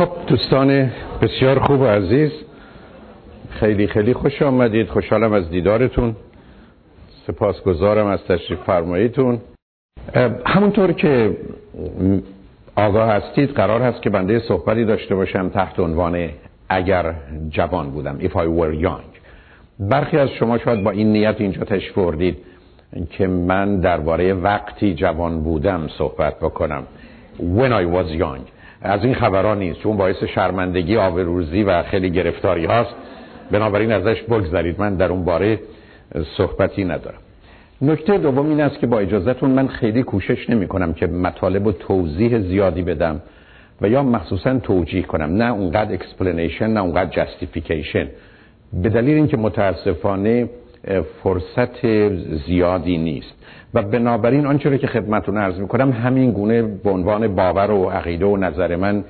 خب دوستان بسیار خوب و عزیز، خیلی خیلی خوش آمدید. خوشحالم از دیدارتون، سپاسگزارم از تشریف فرماییتون. همونطور که آگاه هستید قرار هست که بنده صحبتی داشته باشم تحت عنوان اگر جوان بودم، If I were young. برخی از شما شاید با این نیت اینجا تشریف آوردید که من درباره وقتی جوان بودم صحبت بکنم، When I was young. از این خبرها نیست، چون باعث شرمندگی، آبروریزی و خیلی گرفتاری هاست، بنابراین ازش بگذارید، من در اون باره صحبتی ندارم. نکته دوم این است که با اجازهتون من خیلی کوشش نمی کنم که مطالب و توضیح زیادی بدم و یا مخصوصا توجیه کنم، نه اونقدر اکسپلینیشن، نه اونقدر جاستیفیکیشن، به دلیل اینکه متاسفانه فرصت زیادی نیست و بنابراین آنچه که خدمتتون عرض می‌کنم همین گونه به عنوان باور و عقیده و نظر من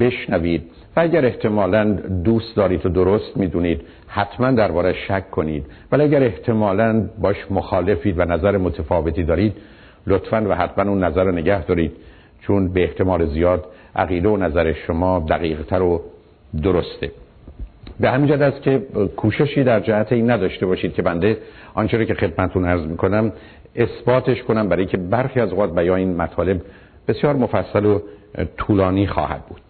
بشنوید و اگر احتمالاً دوست دارید و درست می‌دونید حتما درباره شک کنید، ولی اگر احتمالاً باش مخالفید و نظر متفاوتی دارید لطفاً و حتما اون نظر رو نگه دارید، چون به احتمال زیاد عقیده و نظر شما دقیق‌تر و درسته. به همین جهت است که کوششی در جهت این نداشته باشید که بنده آنچه که خدمتتون عرض می‌کنم اثباتش کنم، برای که برخی از اوقات بیان این مطالب بسیار مفصل و طولانی خواهد بود.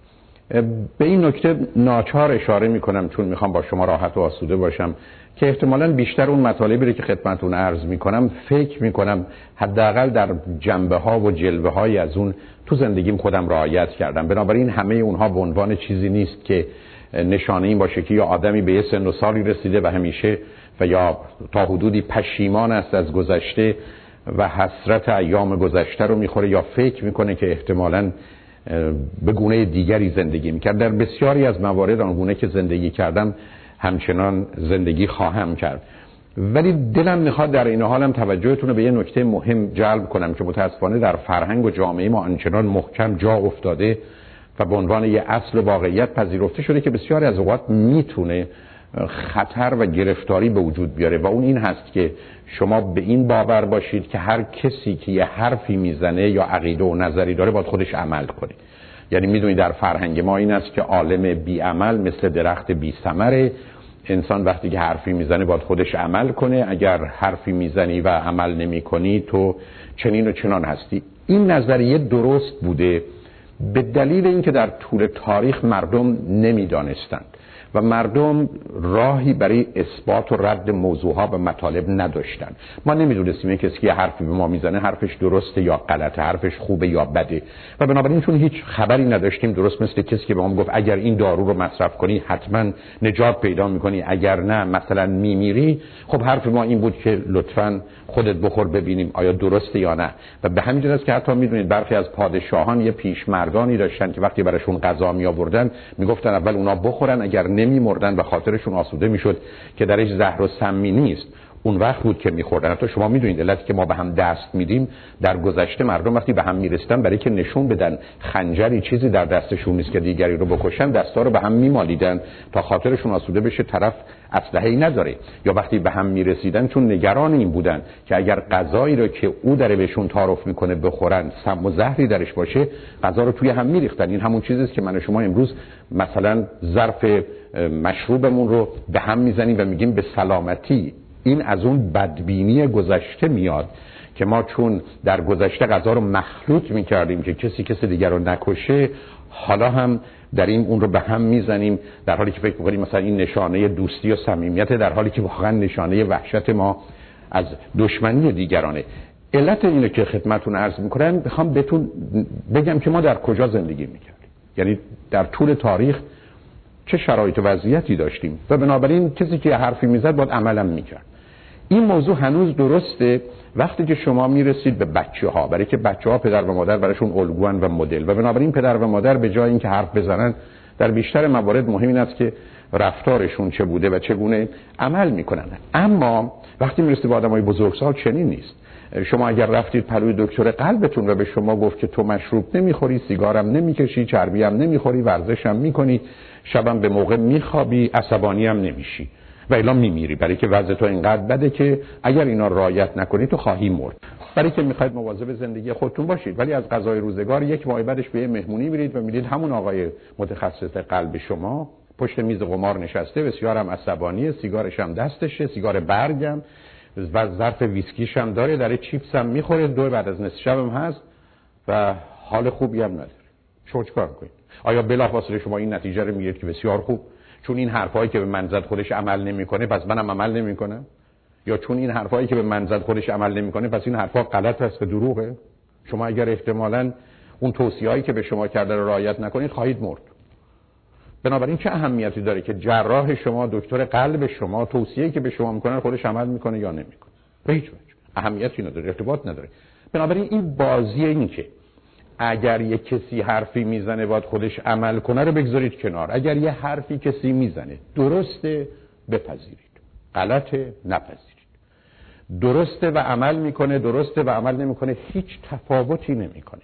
به این نکته ناچار اشاره می‌کنم چون می‌خوام با شما راحت و آسوده باشم که احتمالاً بیشتر اون مطالبی رو که خدمتتون عرض می‌کنم فکر می‌کنم حداقل در جنبه‌ها و جلوه‌های از اون تو زندگیم خودم رعایت کردم، بنابراین همه اونها به عنوان چیزی نیست که نشانه این باشه که یا آدمی به یه سن و سالی رسیده و همیشه و یا تا حدودی پشیمان است از گذشته و حسرت ایام گذشته رو میخوره یا فکر میکنه که احتمالاً به گونه دیگری زندگی میکرد. در بسیاری از موارد آنگونه که زندگی کردم همچنان زندگی خواهم کرد، ولی دلم میخواد در این حالم توجهتون رو به یه نکته مهم جلب کنم که متاسفانه در فرهنگ و جامعه ما آنچنان محکم جا افتاده و به عنوان یه اصل واقعیت پذیرفته شده که بسیاری از اوقات میتونه خطر و گرفتاری به وجود بیاره، و اون این هست که شما به این باور باشید که هر کسی که یه حرفی میزنه یا عقیده و نظری داره باید خودش عمل کنه. یعنی میدونید در فرهنگ ما این است که عالم بی عمل مثل درخت بی ثمره، انسان وقتی که حرفی میزنه باید خودش عمل کنه، اگر حرفی میزنی و عمل نمی‌کنی تو چنین و چنان هستی. این نظریه درست بوده به دلیل اینکه در طول تاریخ مردم نمیدانستند و مردم راهی برای اثبات و رد موضوعها و مطالب نداشتند. ما نمیدونستیم کسی که حرفی به ما میزنه حرفش درسته یا غلطه، حرفش خوبه یا بده، و بنابراین چون هیچ خبری نداشتیم درست مثل کسی که به ما میگفت اگر این دارو رو مصرف کنی حتما نجات پیدا میکنی، اگر نه مثلا میمیری. خب حرف ما این بود که لطفاً خودت بخور ببینیم آیا درسته یا نه، و به همین جهت است که حتی میدونید برخی از پادشاهان یه پیشمردانی داشتن که وقتی براشون غذا می آوردن میگفتن اول اونا بخورن، اگر نمی‌مردن و خاطرشون آسوده میشد که درش زهر و سمی نیست اون وقت بود که می‌خوردن. حتی شما می‌دونید علتی که ما به هم دست میدیم، در گذشته مردم وقتی به هم می‌رسیدن برای که نشون بدن خنجری چیزی در دستشون نیست که دیگری رو بکشن، دستا رو به هم می‌مالیدن تا خاطرشون آسوده بشه طرف اسلحه‌ای نداره، یا وقتی به هم می‌رسیدن چون نگران این بودن که اگر غذایی رو که او داره بهشون تعارف می‌کنه بخورن سم و زهری درش باشه غذا رو توی هم می‌ریختن. این همون چیزیه که من و شما امروز مثلا ظرف مشروبمون رو به هم می‌زنیم و می‌گیم به سلامتی. این از اون بدبینی گذشته میاد که ما چون در گذشته غذا رو مخلوط میکردیم که کسی دیگر رو نکشه، حالا هم داریم اون رو به هم میزنیم در حالی که فکر میکنیم مثلا این نشانه دوستی و صمیمیت، در حالی که واقعا نشانه وحشت ما از دشمنی دیگرانه. علت اینه که خدمتتون عرض میکنم میخوام بهتون بگم که ما در کجا زندگی میکردیم، یعنی در طول تاریخ چه شرایط و وضعیتی داشتیم و بنابراین کسی که حرفی میزد باید عملا میکرد. این موضوع هنوز درسته وقتی که شما میرسید به بچه‌ها، برای که بچه‌ها پدر و مادر برایشون الگوان و مدل، و بنابراین پدر و مادر به جای اینکه حرف بزنن در بیشتر موارد مهم این است که رفتارشون چه بوده و چگونه عمل میکنن. اما وقتی میرسید به آدمای بزرگسال چنین نیست. شما اگر رفتید پروی دکتر قلبتون و به شما گفت که تو مشروب نمیخوری، سیگارم نمیکشی، چربی هم نمیخوری، ورزش هم میکنی، شبم به موقع میخوابی، عصبانی هم نمیشی، و الا میمیری، برای که وضع تو اینقدر بده که اگر اینا رعایت نکنی تو خواهی مرد. برای که میخواید مواظب زندگی خودتون باشید، ولی از غذای روزگار یک ماه بعدش به مهمونی میرید و میرید همون آقای متخصص قلب شما پشت میز قمار نشسته، بسیارم عصبانیه، سیگارش هم دستشه، سیگار برگم و ظرف ویسکیش هم داره، داره چیپس هم میخوره، دور بعد از نصف شب هم هست و حال خوبی هم نداره. چیکار کنید؟ آیا بلافاصله شما این نتیجه رو میگیرید که بسیار خوب، چون این حرفایی که به من زد خودش عمل نمیکنه پس منم عمل نمیکنم؟ یا چون این حرفایی که به من زد خودش عمل نمیکنه پس این حرفا غلط است و دروغه؟ شما اگر احتمالاً اون توصیه‌ای که به شما کرده رو رعایت نکنید خواهید مرد. بنابراین چه اهمیتی داره که جراح شما، دکتر قلب شما، توصیه‌ای که به شما میکنه خودش عمل میکنه یا نمیکنه؟ به هیچ وجه اهمیتی نداره، ارتباط نداره. بنابراین این بازی، این که اگر یه کسی حرفی میزنه باید خودش عمل کنه رو بگذارید کنار. اگر یه حرفی کسی میزنه درسته بپذیرید، غلطه نپذیرید. درسته و عمل میکنه، درسته و عمل نمیکنه، هیچ تفاوتی نمیکنه.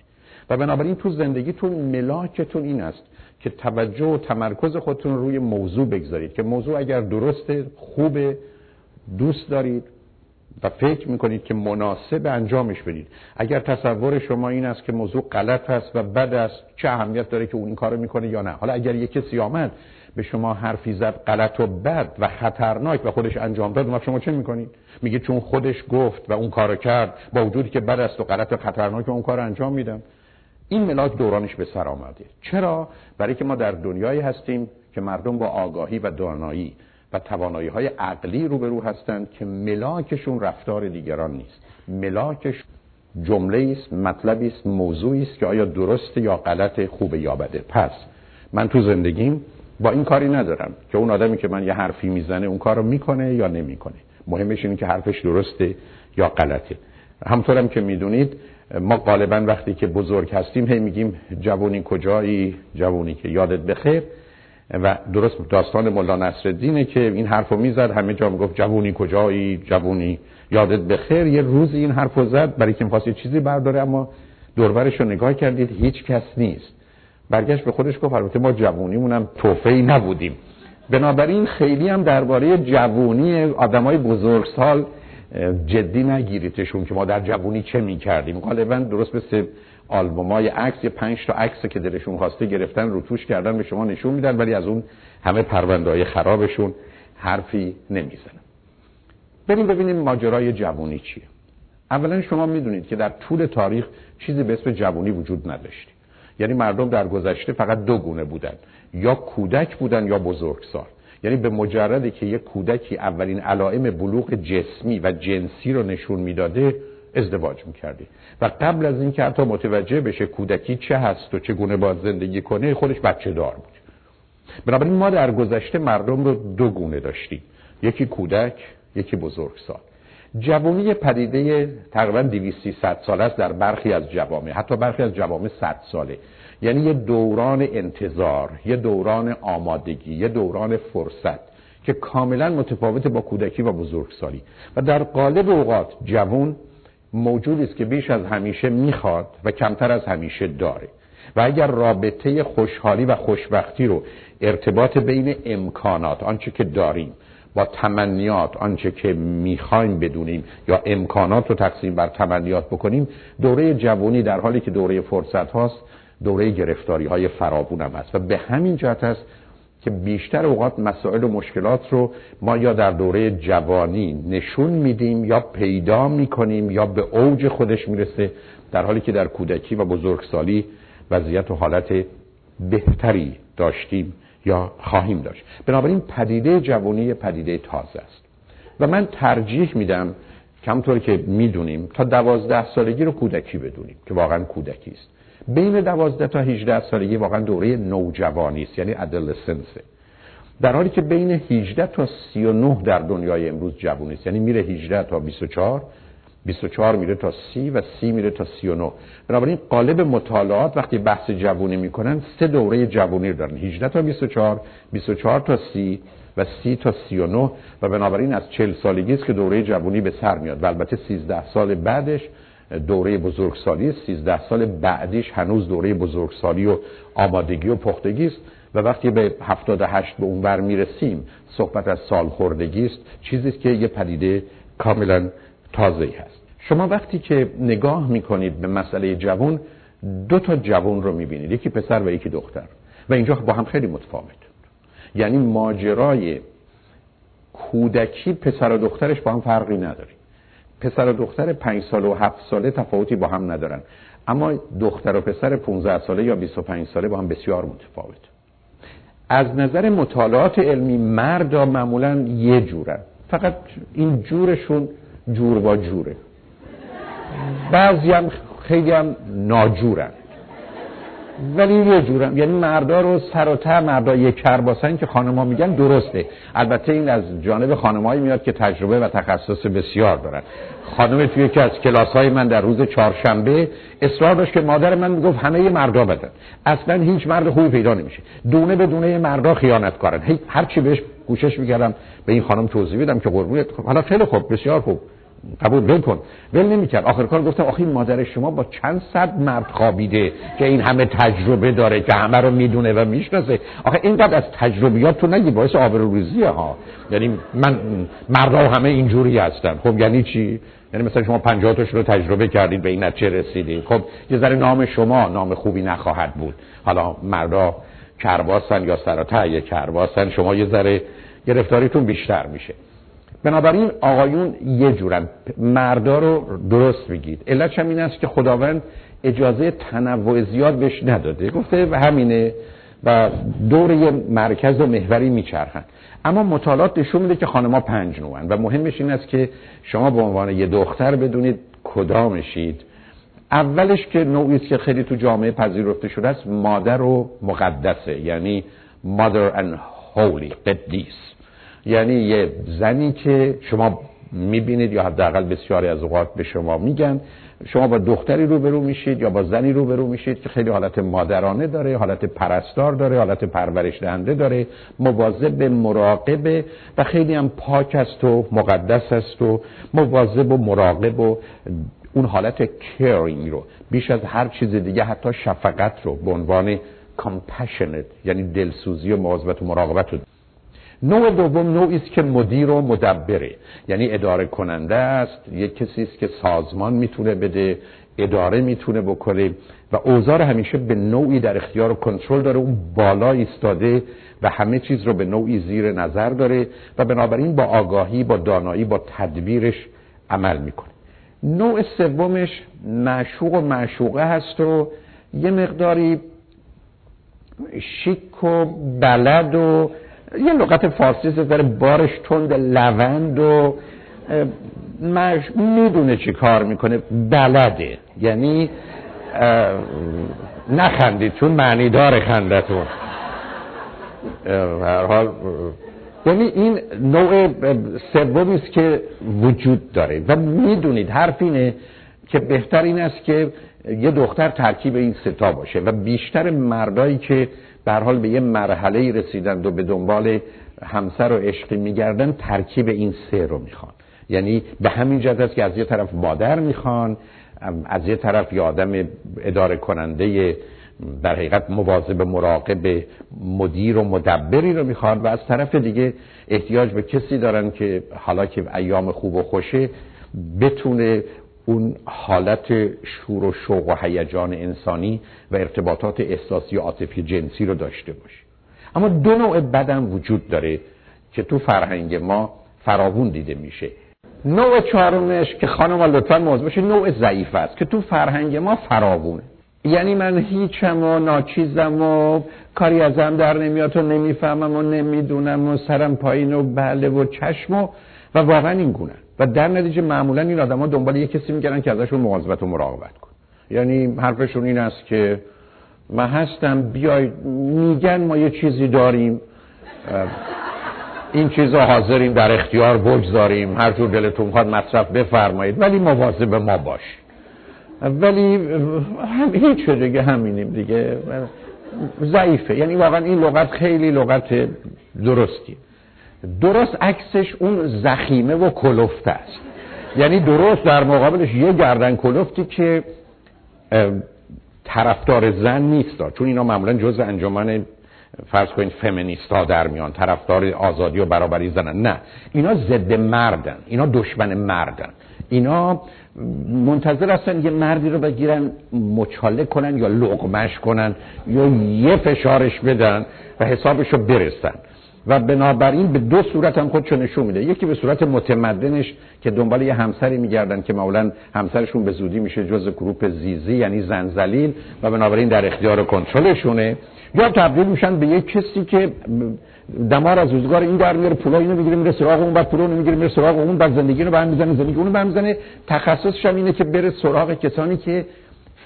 و بنابراین تو زندگیتون ملاکتون این است که توجه و تمرکز خودتون روی موضوع بگذارید که موضوع اگر درسته، خوبه، دوست دارید و فکر میکنید که مناسب، انجامش بدید. اگر تصور شما این است که موضوع غلط است و بد است، چه اهمیت داره که اون این کارو میکنه یا نه؟ حالا اگر یک کسی آمد به شما حرفی زد غلط و بد و خطرناک و خودش انجام داد، ما شما چه میکنید؟ میگید چون خودش گفت و اون کارو کرد، با وجودی که بد است و غلط و خطرناک، اون کارو انجام میدم. این ملاک دورانش به سر آمده. چرا؟ برای که ما در دنیایی هستیم که مردم با آگاهی و دانایی و توانایی‌های عقلی روبرو هستند که ملاکشون رفتار دیگران نیست. ملاکش جمله‌ای است، مطلبی است، موضوعی است که آیا درسته یا غلطه، خوبه یا بده. پس من تو زندگیم با این کاری ندارم که اون آدمی که من یه حرفی میزنه اون کارو میکنه یا نمیکنه. مهمش اینه که حرفش درسته یا غلطه. همونطور هم که میدونید ما غالبا وقتی که بزرگ هستیم هی میگیم جوانی کجایی، جوانی که یادت بخیر. و درست داستان مولا نصرالدینه که این حرفو میزد، همه جا میگفت جوانی کجایی، جوانی یادت بخیر. یه روز این حرفو زد برای که می‌خواست یه چیزی برداره، اما دورورش رو نگاه کردید هیچ کس نیست. برگشت به خودش گفت البته ما جوانیمون هم توفه‌ای نبودیم. بنابراین خیلی هم درباره جوانی آدمای بزرگسال جدی نگیریدشون که ما در جوانی چه می‌کردیم. غالبا درست مثل آلبومای عکس، 5 تا عکس که دلشون خواسته گرفتن، روتوش کردن، به شما نشون میدن، ولی از اون همه پرونده‌های خرابشون حرفی نمیزنن. بریم ببینیم ماجرای جوانی چیه. اولا شما میدونید که در طول تاریخ چیزی به اسم جوانی وجود نداشت. یعنی مردم در گذشته فقط دو گونه بودن، یا کودک بودن یا بزرگسال. یعنی به مجردی که یک کودکی اولین علائم بلوغ جسمی و جنسی رو نشون میداده ازدواج میکردی و قبل از این که حتی متوجه بشه کودکی چه هست و چه گونه باید زندگی کنه خودش بچه دار بود. بنابراین ما در گذشته مردم رو دو گونه داشتیم، یکی کودک، یکی بزرگسال. جوانی پدیده تقریبا 200-300 ساله است در برخی از جوامع، حتی برخی از جوامع 100 ساله. یعنی یه دوران انتظار، یه دوران آمادگی، یه دوران فرصت که کاملا متفاوت با کودکی و بزرگسالی. و در قالب اوقات جوان موجودی است که بیش از همیشه میخواد و کمتر از همیشه داره. و اگر رابطه خوشحالی و خوشبختی رو، ارتباط بین امکانات، آنچه که داریم، با تمنیات، آنچه که میخوایم بدونیم، یا امکانات رو تقسیم بر تمنیات بکنیم، دوره جوانی در حالی که دوره فرصت هاست، دوره گرفتاری های فراوون هم هست. و به همین جهت هست که بیشتر اوقات مسائل و مشکلات رو ما یا در دوره جوانی نشون میدیم یا پیدا میکنیم یا به اوج خودش میرسه، در حالی که در کودکی و بزرگسالی وضعیت و حالت بهتری داشتیم یا خواهیم داشت. بنابراین پدیده جوانی پدیده تازه است و من ترجیح میدم کمطور که میدونیم تا 12 سالگی رو کودکی بدونیم که واقعا کودکی است. بین 12 تا 18 سالگی واقعا دوره نوجوانی است، یعنی ادلسنس، در حالی که بین 18 تا 39 در دنیای امروز جوانی است. یعنی میره 18 تا 24، 24 میره تا 30 و 30 میره تا 39. بنابراین قالب مطالعات وقتی بحث جوانی میکنن سه دوره جوانی رو دارن، 18 تا 24، 24 تا 30 و 30 تا 39. و بنابراین از 40 سالگی است که دوره جوانی به سر میاد و البته 13 سال بعدش دوره بزرگسالی است. 13 سال بعدیش هنوز دوره بزرگسالی و آمادگی و پختگی است و وقتی به 78 به اونور میرسیم صحبت از سالخوردگی است، چیزی که یه پدیده کاملا تازه‌ای هست. شما وقتی که نگاه میکنید به مسئله جوان، دو تا جوان رو میبینید، یکی پسر و یکی دختر، و اینجا با هم خیلی متفاوتند. یعنی ماجرای کودکی پسر و دخترش با هم فرقی نداره. پسر و دختر 5 ساله و 7 ساله تفاوتی با هم ندارن، اما دختر و پسر 15 ساله یا 25 ساله با هم بسیار متفاوت. از نظر مطالعات علمی مردا معمولا یه جورن، فقط این جورشون جور با جوره، بعضی هم خیلی هم ناجورن ولی یه جورن. یعنی مردا رو سر و ته مردا یک کرباسن که خانما میگن درسته. البته این از جانب خانمایی میاد که تجربه و تخصص بسیار دارن. خانم توی یکی از کلاس‌های من در روز چهارشنبه اصرار داشت که مادر من میگفت همه مردا بدن، اصلا هیچ مرد خوبی پیدا نمیشه، دونه به دونه مردا خیانتکارن. هر چی بهش کوشش میکردم به این خانم توضیح بدم که قربونت حالا خیلی خوب، بسیار خوب، قبول نمی‌کن، ول نمی‌کرد. آخر کار گفتم آخه این مادر شما با چند صد مرد خوابیده که این همه تجربه داره، که همه رو میدونه و میشناسه. آخه اینقدر از تجربیات تو نگی، باعث آبروریزیه ها. یعنی من مردا همه اینجوری هستن. خب یعنی چی؟ یعنی مثلا شما 50 تاشون رو تجربه کردید، به این نتیجه رسیدید. خب یه ذره نام شما نام خوبی نخواهد بود. حالا مردا کرباسن یا سر و ته کرباسن، شما یه ذره گرفتاریتون بیشتر میشه. بنابراین آقایون یه جورن، مردا رو درست میگید. علتش هم این است که خداوند اجازه تنوع زیاد بهش نداده، گفته و همینه و دوره مرکز و محوری میچرخن. اما مطالعات نشون میده که خانم‌ها 5 نوعن و مهمش این است که شما به عنوان یه دختر بدونید کدامشید. اولش که نوعی است که خیلی تو جامعه پذیرفته شده است، مادر و مقدسه، یعنی mother and holy، قدیس. یعنی یه زنی که شما میبینید یا حداقل بسیاری از اوقات به شما میگن، شما با دختری روبرو میشید یا با زنی روبرو میشید که خیلی حالت مادرانه داره، حالت پرستار داره، حالت پرورش دهنده داره، مواظب، مراقب و خیلی هم پاک است و مقدس است و مواظب و مراقب و اون حالت caring رو بیش از هر چیز دیگه، حتی شفقت رو به عنوان compassionate، یعنی دلسوزی و مواظبت و مراقبت رو. نوع دوم نوعی است که مدیر و مدبره، یعنی اداره کننده است، یک کسی است که سازمان میتونه بده، اداره میتونه بکنه و اوزار همیشه به نوعی در اختیار و کنترل داره، اون بالا ایستاده و همه چیز رو به نوعی زیر نظر داره و بنابراین با آگاهی، با دانایی، با تدبیرش عمل میکنه. نوع سومش معشوق و معشوقه هست و یه مقداری شیک و بلد و یه لغت فارسی داره، بارش تند، لوند و میدونه چی کار میکنه، بلده. یعنی نخندید چون معنی داره خندتون. به هر حال یعنی این نوع سومی است که وجود داره و میدونید حرف اینه که بهتر این است که یه دختر ترکیب این ستا باشه و بیشتر مردایی که به هر حال به یه مرحله رسیدند و به دنبال همسر و عشقی میگردن ترکیب این سه رو میخوان. یعنی به همین جهت است که از یه طرف مادر میخوان، از یه طرف یه آدم اداره کننده در حقیقت مواظب، مراقب، مدیر و مدبری رو میخوان و از طرف دیگه احتیاج به کسی دارن که حالا که ایام خوب و خوشه بتونه اون حالت شور و شوق و هیجان انسانی و ارتباطات احساسی و عاطفی جنسی رو داشته باشه. اما دو نوع بدن وجود داره که تو فرهنگ ما فراوون دیده میشه. نوع چهارمش که خانم‌ها لطفاً مواظب باشید، نوع ضعیف است که تو فرهنگ ما فراوونه. یعنی من هیچم و ناچیزم و کاری ازم در نمیاد و نمیفهمم و نمیدونم و سرم پایین و بله و چشم و واقعا این گونه و در نتیجه معمولا این آدما دنبال یک کسی میگردن که ازشون مواظبت و مراقبت کنه. یعنی حرفشون این است که من هستم، بیای، میگن ما یه چیزی داریم، این چیزا حاضریم در اختیار بگذاریم، هر طور دلتون بخواد مصرف بفرمایید، ولی مواظب ما باش. ولی هیچ چیز دیگه همینیم دیگه، ضعیفه. یعنی واقعا این لغت خیلی لغت درستیه. درست عکسش اون زخیمه و کلفته است. یعنی درست در مقابلش یه گردن کلفتی که طرفدار زن نیستا، چون اینا معمولا جزء انجمن فرض کنید فمینیستا در میان، طرفدار آزادی و برابری زنن. نه، اینا ضد مردن، اینا دشمن مردن، اینا منتظر هستن یه مردی رو بگیرن مچاله کنن یا لقمش کنن یا یه فشارش بدن و حسابش رو برسن، و بنابراین به دو صورت هم خودشو نشون میده. یکی به صورت متمدنش که دنبال یه همسری میگردن که معمولا همسرشون به زودی میشه جزء گروپ زیزی، یعنی زن ذلیل، و بنابراین در اختیار و کنترلشونه، یا تبدیل میشن به یک کسی که دمار از روزگار این در میاره، پولا اینو میگیره میره سراغ اون، بعد پولا اون میگیره میره سراغ اون، بعد زندگی رو برمی‌زنه زندگی اون برمی‌زنه. تخصصش هم اینه که بره سراغ کسانی که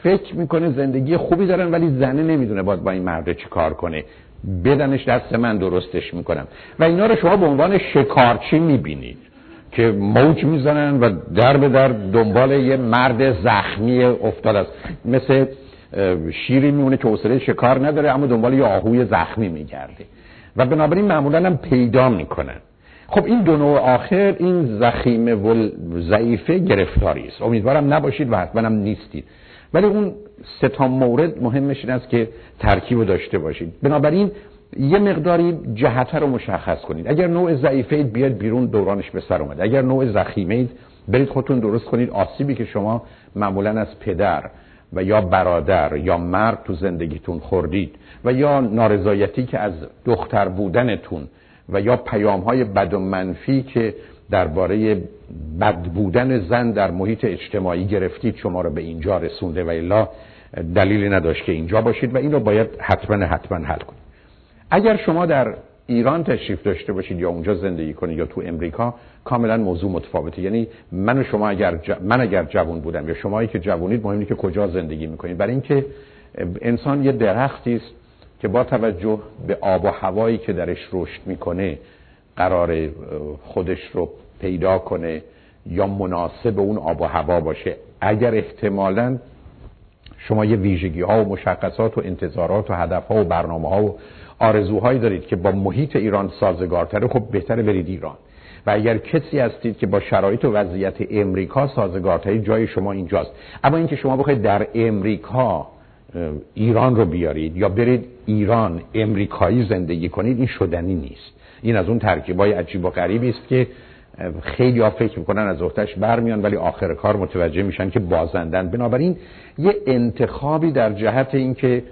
فکر میکنه زندگی خوبی دارن ولی زنه نمیدونه باید با این مرد چیکار کنه، بدنش دست من درستش میکنم. و اینا رو شما به عنوان شکارچی میبینید که موج میزنن و در به در دنبال یه مرد زخمی افتاده است، مثل شیری میمونه که حوصله شکار نداره اما دنبال یه آهوی زخمی میگرده و بنابراین معمولا هم پیدا میکنن. خب این دو نوع آخر، این زخیمه و ضعیفه، گرفتاری است. امیدوارم نباشید و حتما هم نیستید، ولی اون سه تا مورد مهمش این است که ترکیب رو داشته باشید. بنابراین یه مقداری جهته رو مشخص کنید. اگر نوع ضعیفه اید بیاد بیرون، دورانش به سر اومد. اگر نوع زخیمه اید، برید خودتون درست کنید آسیبی که شما معمولا از پدر و یا برادر یا مرد تو زندگیتون خوردید و یا نارضایتی که از دختر بودنتون و یا پیام‌های بد و منفی که درباره بد بودن زن در محیط اجتماعی گرفتید شما رو به اینجا رسونده، و الا دلیلی نداشت که اینجا باشید و این رو باید حتما حل کنید. اگر شما در ایران تشریف داشته باشید یا اونجا زندگی کنید یا تو امریکا، کاملا موضوع متفاوته. یعنی من و شما اگر جوان بودم یا شمایی که جوانید، مهم نیست که کجا زندگی میکنید، برای اینکه انسان یه درختی است که با توجه به آب و هوایی که درش رشد میکنه قرار خودش رو پیدا کنه یا مناسب اون آب و هوا باشه. اگر احتمالاً شما یه ویژگی ها و مشخصات و انتظارات و هدف ها و برنامه ها و آرزوهایی دارید که با محیط ایران سازگارتره، خب بهتره برید ایران. و اگر کسی هستید که با شرایط و وضعیت امریکا سازگارتره، جای شما اینجاست. اما اینکه شما بخواید در امریکا ایران رو بیارید یا برید ایران امریکایی زندگی کنید، این شدنی نیست. این از اون ترکیبای عجیب و غریبی است که خیلی‌ها فکر می‌کنن از عهده‌اش برمیان ولی آخر کار متوجه میشن که بازندن. بنابراین یه انتخابی در جهت اینکه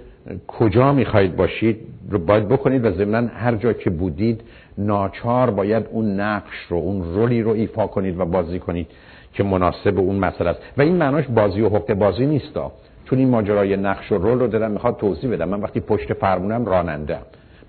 کجا می‌خواید باشید رو باید بکنید و ضمناً هر جا که بودید ناچار باید اون نقش رو، اون رولی رو ایفا کنید و بازی کنید که مناسب اون مسئله است. و این معناش بازی و حقه بازی نیستا، چون این ماجرای نقش و رول رو دارم می‌خواد توضیح بدم. من وقتی پشت فرمونم راننده‌ام،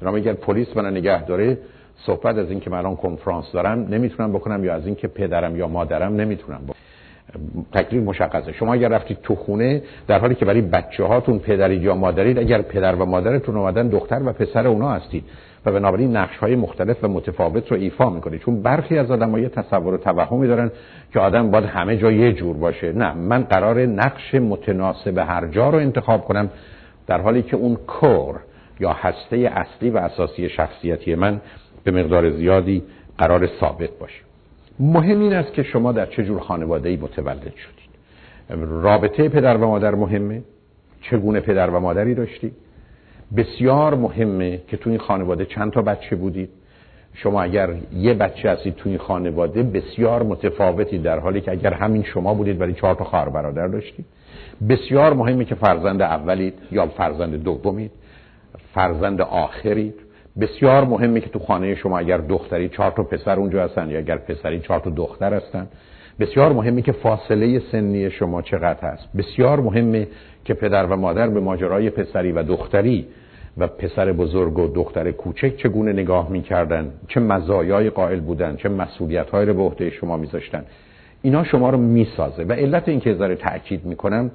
بنابراین اگر پلیس منو نگه داره، صحبت از این که من الان کنفرانس دارم نمیتونم بکنم یا از این که پدرم یا مادرم نمیتونم بکنم. تکلیف مشخصه. شما اگر رفتید تو خونه در حالی که برای بچه‌هاتون پدرید یا مادرید، اگر پدر و مادرتون اومدن دختر و پسر اونا هستید و بنابراین نقش‌های مختلف و متفاوت رو ایفا می‌کنید. چون برخی از آدم‌ها یه تصور و توهمی دارن که آدم باید همه جا یه جور باشه. نه، من قراره نقش متناسب هر جا رو انتخاب کنم، در حالی که اون کور یا هسته اصلی و اساسی شخصیتی من به مقدار زیادی قرار ثابت باشه. مهم این است که شما در چه جور خانواده‌ای متولد شدید. رابطه پدر و مادر مهمه. چگونه پدر و مادری داشتید؟ بسیار مهمه که تو این خانواده چند تا بچه بودید. شما اگر یه بچه هستید تو این خانواده بسیار متفاوتی، در حالی که اگر همین شما بودید ولی 4 تا خواهر برادر داشتید. بسیار مهمه که فرزند اولید یا فرزند دومید، فرزند آخرید. بسیار مهمه که تو خانه شما اگر دختری 4 تا پسر اونجا هستن یا اگر پسری 4 تا دختر هستن. بسیار مهمه که فاصله سنی شما چقدر هست. بسیار مهمه که پدر و مادر به ماجرای پسری و دختری و پسر بزرگ و دختر کوچک چگونه نگاه می‌کردن، چه مزایای قائل بودن، چه مسئولیت‌هایی رو به عهده شما می‌ذاشتن. اینا شما رو می‌سازه. و علت اینکه ذره تأکید می‌کنم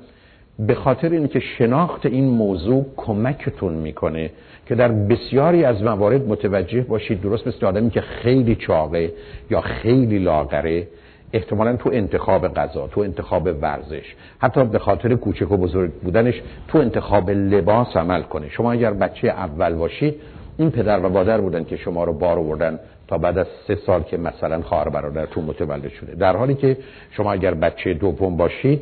به خاطر اینکه شناخت این موضوع کمکتون میکنه که در بسیاری از موارد متوجه باشید، درست مثل آدمی که خیلی چاقه یا خیلی لاغره، احتمالاً تو انتخاب غذا، تو انتخاب ورزش، حتی به خاطر کوچک و بزرگ بودنش تو انتخاب لباس عمل کنه. شما اگر بچه اول باشید، این پدر و مادر بودن که شما رو بار آوردن تا بعد از 3 سال که مثلا خواهر برادرتون متولد شده، در حالی که شما اگر بچه دوم باشید،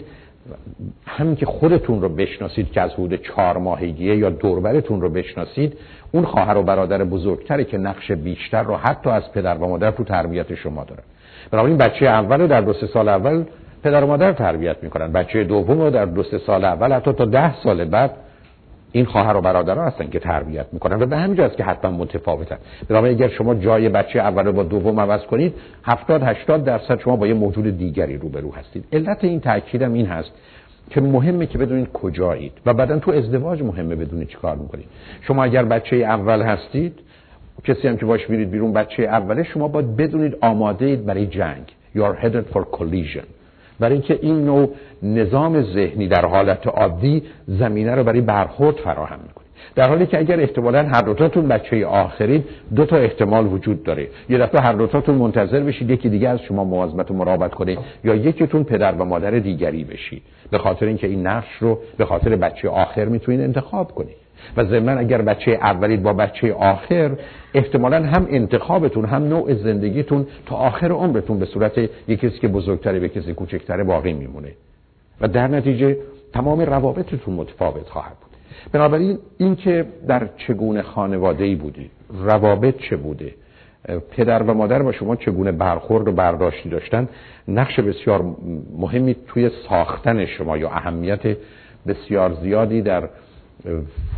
همین که خودتون رو بشناسید که از حدود 4 ماهگیه یا دوربرتون رو بشناسید، اون خواهر و برادر بزرگتره که نقش بیشتر رو حتی از پدر و مادر تو تربیت شما دارن. بنابراین بچه اول در 2-3 سال اول پدر و مادر تربیت میکنن، بچه دوم رو در 2-3 سال اول حتی تا 10 سال بعد این خواهر و برادرها هستن که تربیت میکنن و به همین جاست که حتما متفاوتن. بنابراین اگر شما جای بچه اول رو با دوم عوض کنید، 70-80% شما با یه موجود دیگری روبرو هستید. علت این تاکیدم این هست که مهمه که بدونید کجایید و بعدن تو ازدواج مهمه بدونید چیکار میکنید. شما اگر بچه اول هستید، کسی هم که باش میرید بیرون بچه اوله، شما باید بدونید آماده اید برای جنگ. You're headed for collision. برای اینکه این نوع نظام ذهنی در حالت عادی زمینه رو برای برخورد فراهم میکنه، در حالی که اگر احتمالاً هر دوتاتون بچه آخرید، 2 تا احتمال وجود داره: یه دفعه هر دوتاتون منتظر بشید یکی دیگه از شما مواظبت و مراقبت کنه، یا یکیتون پدر و مادر دیگری بشید، به خاطر اینکه این نقش رو به خاطر بچه آخر میتونید انتخاب کنید. و ضمن اگر بچه اولید با بچه آخر، احتمالاً هم انتخابتون هم نوع زندگیتون تا آخر عمرتون به صورت یک کسی که بزرگتره به کسی کوچکتره باقی میمونه و در نتیجه تمام روابطتون متفاوت خواهد بود. بنابراین اینکه در چگونه خانواده‌ای بودید، روابط چه بوده، پدر و مادر با شما چگونه برخورد و برداشتی داشتن، نقش بسیار مهمی توی ساختن شما یا اهمیت بسیار زیادی در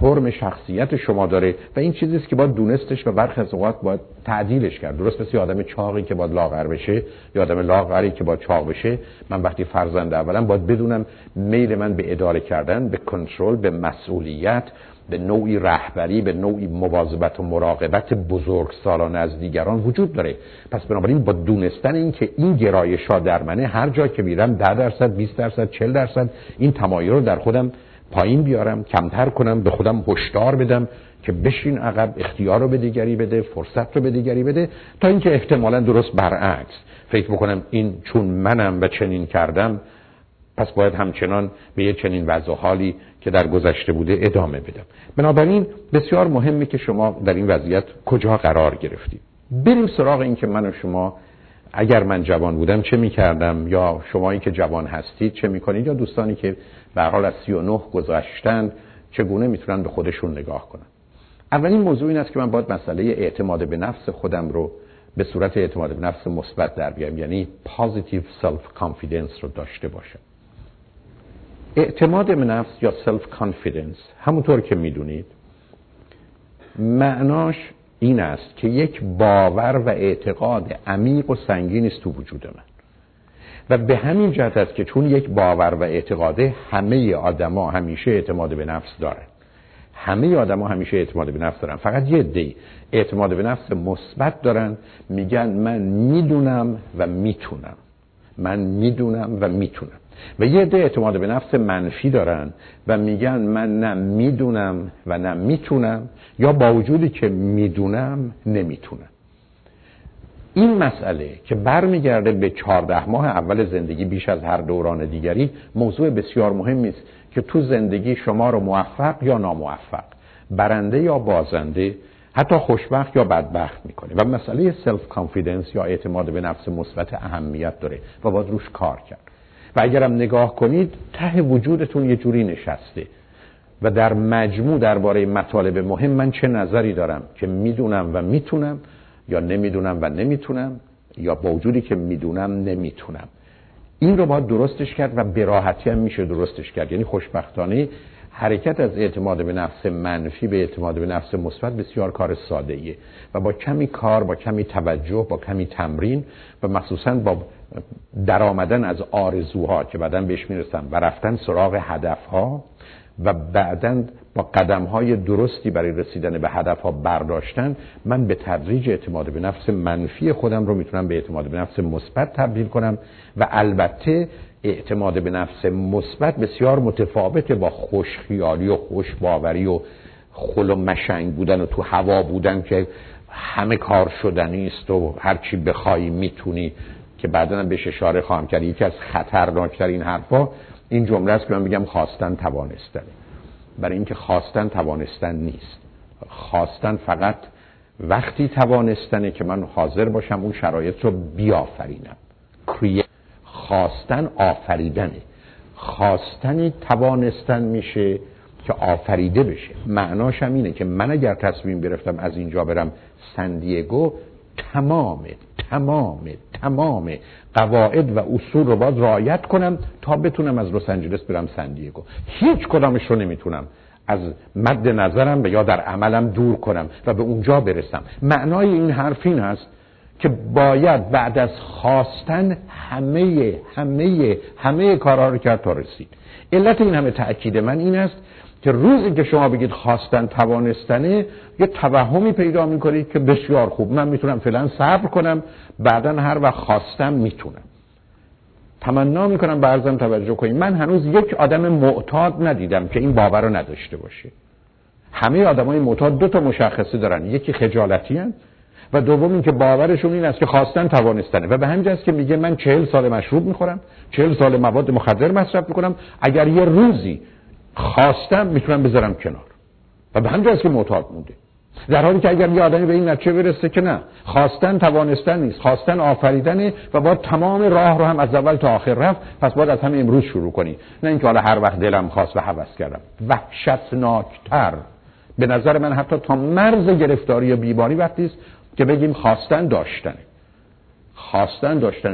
فرم شخصیت شما داره و این چیزیست که باید دونستش و برخی از اوقات باید تعدیلش کرد. درست مثل آدم چاقی که باید لاغر بشه یا آدم لاغری که باید چاق بشه، من وقتی فرزند اولم باید بدونم میل من به اداره کردن، به کنترل، به مسئولیت، به نوعی رهبری، به نوعی مواظبت و مراقبت بزرگسالانه از دیگران وجود داره. پس بنابراین با دونستن این که این گرایش‌ها در منه، هر جا که میرم 10%، 20%، 40% این تمایل رو در خودم پایین بیارم، کمتر کنم، به خودم هشدار بدم که بشین عقب، اختیار رو به دیگری بده، فرصت رو به دیگری بده، تا اینکه احتمالاً درست برعکس فکر بکنم این چون منم و چنین کردم، پس باید همچنان به یه چنین وضع و حالی که در گذشته بوده ادامه بدم. بنابراین بسیار مهمه که شما در این وضعیت کجا قرار گرفتید. بریم سراغ این که من و شما اگر من جوان بودم چه می‌کردم، یا شمایی که جوان هستید چه می‌کنید، یا دوستانی که به هر حال از 39 گذشتند چگونه میتونن به خودشون نگاه کنن. اولین موضوع این است که من باید مسئله اعتماد به نفس خودم رو به صورت اعتماد به نفس مثبت در بیارم، یعنی positive self confidence رو داشته باشم. اعتماد به نفس یا self confidence، همونطور که میدونید معناش این است که یک باور و اعتقاد عمیق و سنگین است تو وجود من و به همین جهت است که چون یک باور و اعتقاده، همه آدما همیشه اعتماد به نفس دارن. همه آدما همیشه اعتماد به نفس دارن، فقط یه عده‌ای اعتماد به نفس مثبت دارن، میگن من میدونم و میتونم، من میدونم و میتونم. و یه عده اعتماد به نفس منفی دارن و میگن من نه میدونم و نه میتونم، یا با وجودی که میدونم نمیتونم. این مسئله که برمیگرده به 14 ماه اول زندگی بیش از هر دوران دیگری، موضوع بسیار مهمی است که تو زندگی شما رو موفق یا ناموفق، برنده یا بازنده، حتی خوشبخت یا بدبخت میکنه و مسئله سلف کانفیدنس یا اعتماد به نفس مثبت اهمیت داره و باید روش کار کرد. و اگرم نگاه کنید ته وجودتون یه جوری نشسته و در مجموع درباره مطالب مهم من چه نظری دارم، که میدونم و میتونم، یا نمیدونم و نمیتونم، یا با وجودی که میدونم نمیتونم. این رو باید درستش کرد و به راحتی هم میشه درستش کرد. یعنی خوشبختانه حرکت از اعتماد به نفس منفی به اعتماد به نفس مثبت بسیار کار ساده ایه و با کمی کار، با کمی توجه، با کمی تمرین و مخصوصاً با درآمدن از آرزوها که بعداً بهش میرسم و رفتن سراغ هدفها و بعداً با قدم‌های درستی برای رسیدن به هدف‌ها برداشتن، من به تدریج اعتماد به نفس منفی خودم رو میتونم به اعتماد به نفس مثبت تبدیل کنم. و البته اعتماد به نفس مثبت بسیار متفاوته با خوشخیالی و خوشباوری و خل و مشنگ بودن و تو هوا بودن که همه کار شدنی است و هر چی بخوای میتونی، که بعداً هم بهش اشاره خواهم کرد. یکی از خطرناک‌ترین حرفا این جمله است که من میگم خواستن توانستن، برای اینکه خواستن توانستن نیست. خواستن فقط وقتی توانستنه که من حاضر باشم اون شرایط رو بیافرینم. خواستن آفریدنه، خواستن توانستن میشه که آفریده بشه. معناش هم اینه که من اگر تصمیم گرفتم از اینجا برم سن دیگو، تمام قواعد و اصول رو باید رعایت کنم تا بتونم از لس آنجلس برم سن دیگو. هیچ کدامش رو نمیتونم از مد نظرم و یا در عملم دور کنم و به اونجا برسم. معنای این حرف این هست که باید بعد از خواستن همه کارها رو کرد تا رسید. علت این همه تأکید من این است که روزی که شما بگید خواستن توانستنه، یه توهمی پیدا میکنید که بسیار خوب من میتونم فعلا صبر کنم، بعدن هر وقت خواستم میتونم. تمنا میکنم به عرضم توجه کنید، من هنوز یک آدم معتاد ندیدم که این باور رو نداشته باشه. همه آدمای معتاد دو تا مشخصه دارن، یکی خجالتی هست و دوم این که باورشون این است که خواستن توانستنه و به همین جاست که میگه من 40 سال مشروب میخورم، 40 سال مواد مخدر مصرف میکنم، اگر یه روزی خواستم میتونم بذارم کنار. و به همین جاست که معتاد مونده. در حالی که اگر یه آدمی به این نتیجه برسه که نه، خواستن توانستن نیست، خواستن آفریدنه و باید تمام راه رو هم از اول تا آخر رفت، پس باید از همین امروز شروع کنی، نه اینکه حالا هر وقت دلم خواست و هوس کردم. وحشتناکتر به نظر من حتی تا مرز گرفتاری یا بیماری وقتی است که بگیم خواستن داشتنه.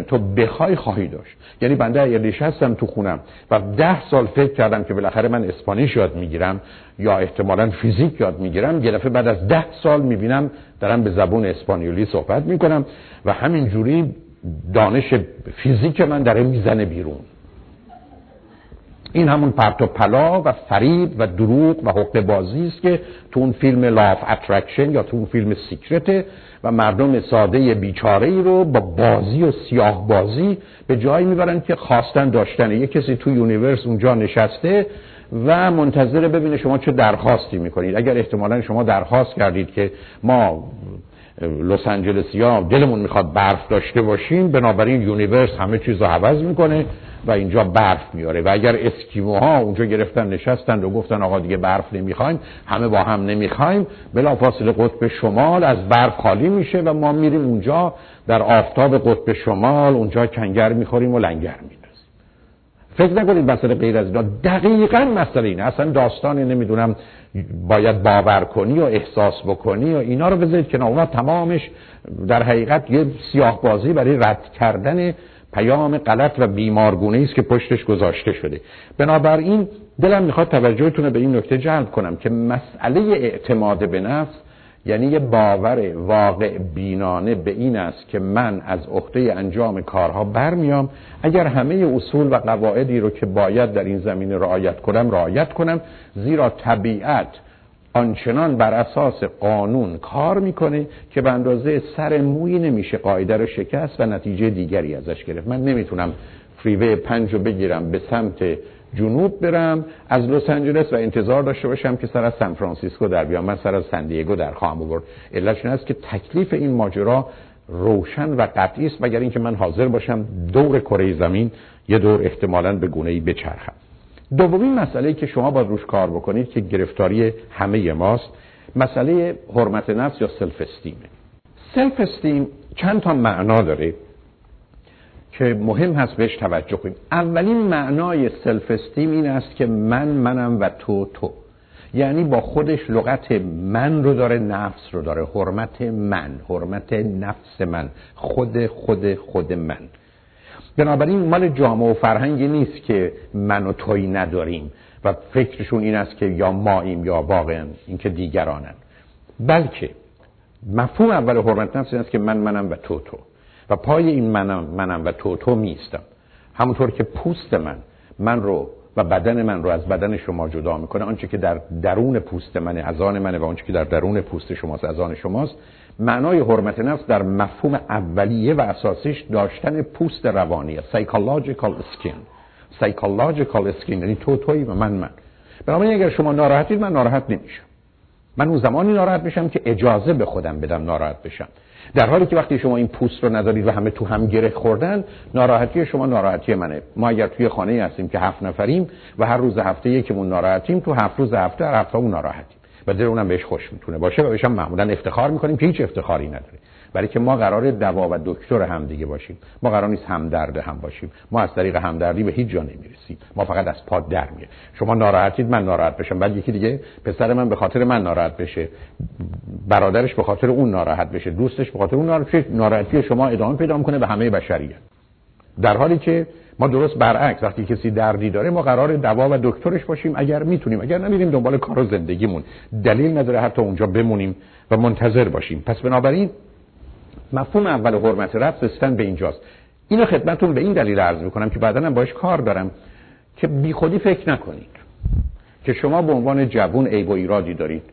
تو بخوای خواهی داشت. یعنی بنده اگر نشستم تو خونم و 10 سال فکر کردم که بالاخره من اسپانیش یاد میگیرم یا احتمالاً فیزیک یاد میگیرم، یه دفعه بعد از 10 سال میبینم دارم به زبان اسپانیولی صحبت میکنم و همین جوری دانش فیزیک من داره میزنه بیرون. این همون پرت و پلا و فریب و دروغ و حقه بازی است که تو اون فیلم لاف اترکشن یا تو اون فیلم سیکرته و مردم ساده بیچاره ای رو با بازی و سیاه بازی به جایی میبرن که خواستن داشتنه. یک کسی تو یونیورس اونجا نشسته و منتظره ببینه شما چه درخواستی میکنید. اگر احتمالاً شما درخواست کردید که ما لس آنجلسیا دلمون میخواد برف داشته باشیم، بنابراین یونیورس همه چیز رو عوض میکنه و اینجا برف میاره. و اگر اسکیموها اونجا گرفتن نشستن و گفتن آقا دیگه برف نمیخوایم، همه با هم نمیخوایم، بلافاصله قطب شمال از برف خالی میشه و ما میریم اونجا در آفتاب قطب شمال، اونجا کنگر میخوریم و لنگر میندازیم. فکر نکنید مسئله غیر از اینا. دقیقاً مسئله اینه. اصلا داستان نمیدونم باید باور کنی و احساس بکنی و اینا رو بذارید که اونها تمامش در حقیقت یه سیاه بازی برای رد کردن پیام غلط و بیمارگونه است که پشتش گذاشته شده. بنابراین دلم میخواد توجهتون رو به این نکته جلب کنم که مسئله اعتماد به نفس یعنی یه باور واقع بینانه به این است که من از عهده انجام کارها برمیام، اگر همه اصول و قواعدی رو که باید در این زمینه رعایت کنم، زیرا طبیعت آنچنان بر اساس قانون کار میکنه که به اندازه سر مویی نمیشه قاعده رو شکست و نتیجه دیگری ازش گرفت. من نمیتونم فریوی 5 رو بگیرم به سمت جنوب برم از لس آنجلس و انتظار داشته باشم که سر از سان فرانسیسکو در بیام. من سر از سن دیگو در خواهم آورد. علتش این است که تکلیف این ماجرا روشن و قطعی است، مگر اینکه من حاضر باشم دور کره زمین یه دور احتمالاً به گونه‌ای بچرخم. دومین مسئله‌ای که شما باید روش کار بکنید که گرفتاری همه ماست، مسئله حرمت نفس یا سلف استیم. سلف استیم چند تا معنا داره که مهم هست بهش توجه کنیم. اولین معنای سلف استیم این است که منم و تو، یعنی با خودش لغت من رو داره، نفس رو داره، حرمت نفس من، خود من. بنابراین مال جامعه و فرهنگی نیست که من و توی نداریم و فکرشون این است که یا ماییم یا باقی‌اند، این که دیگرانند، بلکه مفهوم اول حرمت نفس این است که منم و تو و پای این منم و تو میستم. همونطور که پوست من رو و بدن من رو از بدن شما جدا میکنه، آنچه که در درون پوست منه از آن منه و آنچه که در درون پوست شماست از آن شماست. معنای حرمت نفس در مفهوم اولیه و اساسیش داشتن پوست روانیه، psychological skin، یعنی تویی و من. بنابراین اگر شما ناراحتید من ناراحت نمیشم. من اون زمانی ناراحت میشم که اجازه به خودم بدم ناراحت بشم. در حالی که وقتی شما این پوست رو ندارید و همه تو هم گره خوردن، ناراحتی شما ناراحتی منه. ما اگر توی خانه‌ای هستیم که 7 نفریم و هر روز هفته یکمون ناراحتیم، تو 7 روز هفته هر هفته‌مون ناراحتیم و دل اونم بهش خوش میتونه باشه و بهش هم معمولا افتخار میکنیم که هیچ افتخاری نداره، برای که ما قراره دوا و دکتر هم دیگه باشیم، ما قرار نیست همدرد هم باشیم، ما از طریق همدردی به هیچ جا نمیرسیم، ما فقط از پا در میایم. شما ناراحتید من ناراحت بشم، بعد یکی دیگه پسر من به خاطر من ناراحت بشه، برادرش به خاطر اون ناراحت بشه، دوستش به خاطر اون ناراحت بشه، ناراحتی شما ادامه پیدا میکنه به همه بشریت. در حالی که ما درست برعکس، وقتی کسی دردی داره ما قراره دوا و دکترش باشیم اگر میتونیم، اگر نمیریم دنبال کار و زندگیمون، دلیل نداره حتی اونجا بمونیم و منتظر باشیم. پس بنابراین مفهوم اول حرمت رفت رسیدن به اینجاست. اینو خدمتتون به این دلیل عرض میکنم که بعداً هم باهاش کار دارم که بیخودی فکر نکنید که شما به عنوان جوون عیب و ایرادی دارید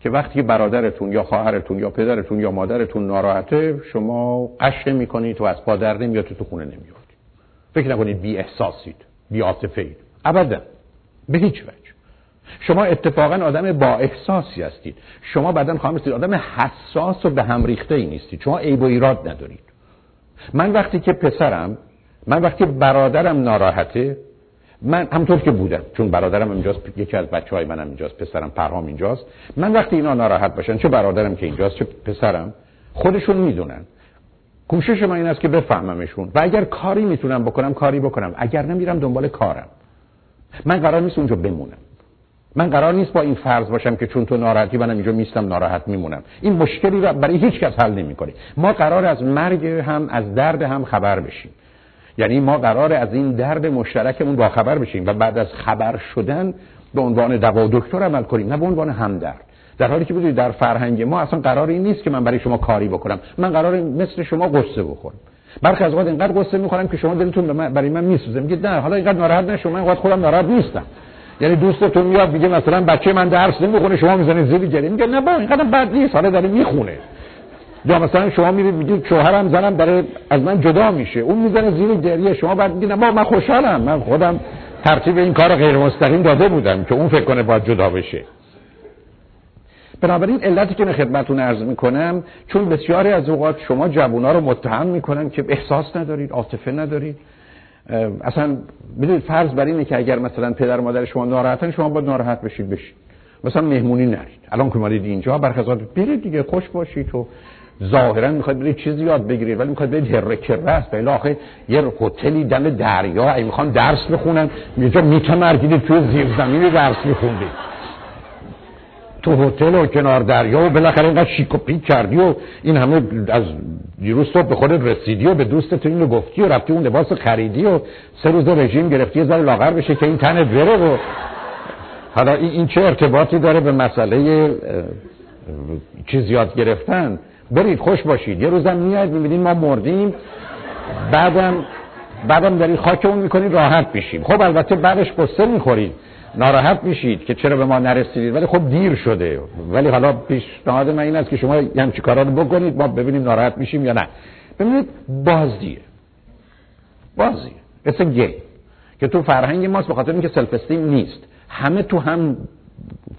که وقتی برادرتون یا خواهرتون یا پدرتون یا مادرتون ناراحته شما قش میکنید و از پا در نمیاد، تو خونه نمیاد. فکر نکنید بی احساسید، بی عاطفه‌اید، ابدا، به هیچ وجه. شما اتفاقا آدم با احساسی هستید. شما بعداً خواهم رسید آدم حساس و به هم ریخته ای نیستید. شما عیب و ایراد ندارید. من وقتی برادرم ناراحته، من همونطور که بودم، چون برادرم اینجاست، یکی از بچهای منم اینجاست، پسرم پرهام اینجاست، من وقتی اینا ناراحت باشن، چه برادرم که اینجاست چه پسرم، خودشون میدونن. کوشش من این است که بفهممشون و اگر کاری میتونم بکنم کاری بکنم، اگر نمیرم دنبال کارم. من قرار نیست اونجا بمونم، من قرار نیست با این فرض باشم که چون تو ناراحتی منم اینجا میستم ناراحت میمونم. این مشکلی رو برای هیچ کس حل نمیکنه. ما قرار از مرگ هم از درد هم خبر بشیم، یعنی ما قرار از این درد مشترکمون با خبر بشیم و بعد از خبر شدن به عنوان دوا و دکتر عمل کنیم، نه به عنوان همدرد. در حالی که بدونید در فرهنگ ما اصلا قرار این نیست که من برای شما کاری بکنم، من قراره مثل شما قصه بخورم. برخی از اوقات اینقدر قصه میخورم که شما دلتون برای من میسوزه، میگید نه حالا اینقدر ناراحت نشو، من اینقدر خودم ناراحت نیستم. یعنی دوستتون میاد میگه مثلا بچه من درس نمیخونه، شما میزنید زیر گریه، میگه نه با اینقدر بد نیست، حالا داره میخونه. یا مثلا شما میگید شوهرم زنم داره از من جدا میشه، اون میزنه زیر گریه، شما بعد میگید نه با من خوشحالم، من خودم ترتیب این کارو غیر مستقیم داده بودم که اون فکر کنه باید جدا بشه. بنابراین علتی که من خدمتتون عرض میکنم، چون بسیاری از اوقات شما جوونا رو متهم میکنن که احساس ندارید، عاطفه ندارید. اصلا بدونید فرض بر اینه که اگر مثلا پدر مادر شما ناراحتن، شما باید ناراحت بشید. مثلا مهمونی نرید. الان که اومدید اینجا برخلاف برید دیگه، خوش باشید و ظاهرا میخواید برید چیزی یاد بگیرید، ولی میخواید برید هرکره است. بله آخه یه هتلی دم دریا، ای میخوان درس بخونن، میجا میتمرگید توی زیر زمین درس میخونید. تو هتل و کنار دریا و بالاخره اینقدر شیک و پیک کردی و این همه از دیروز تو به خودت رسیدی و به دوستت اینو گفتی و رفتی اون لباسو خریدی و سه روز رژیم گرفتی زره لاغر بشه که این تنت بره. و حالا این چه ارتباطی داره به مسئله چیز یاد گرفتن؟ برید خوش باشید، یه روزم میاد میبینید ما مردیم، بعدم دارید خاکمون میکنید، راحت میشیم. خب البته بعدش قصه میخورید، ناراحت میشید که چرا به ما نرسیدید، ولی خب دیر شده. ولی حالا پیشنهاد من این است که شما همین کارا رو بکنید، ما ببینیم ناراحت میشیم یا نه. ببینید بازیه مثل گیم که تو فرهنگ ماست، به خاطر اینکه سلف استیم نیست، همه تو هم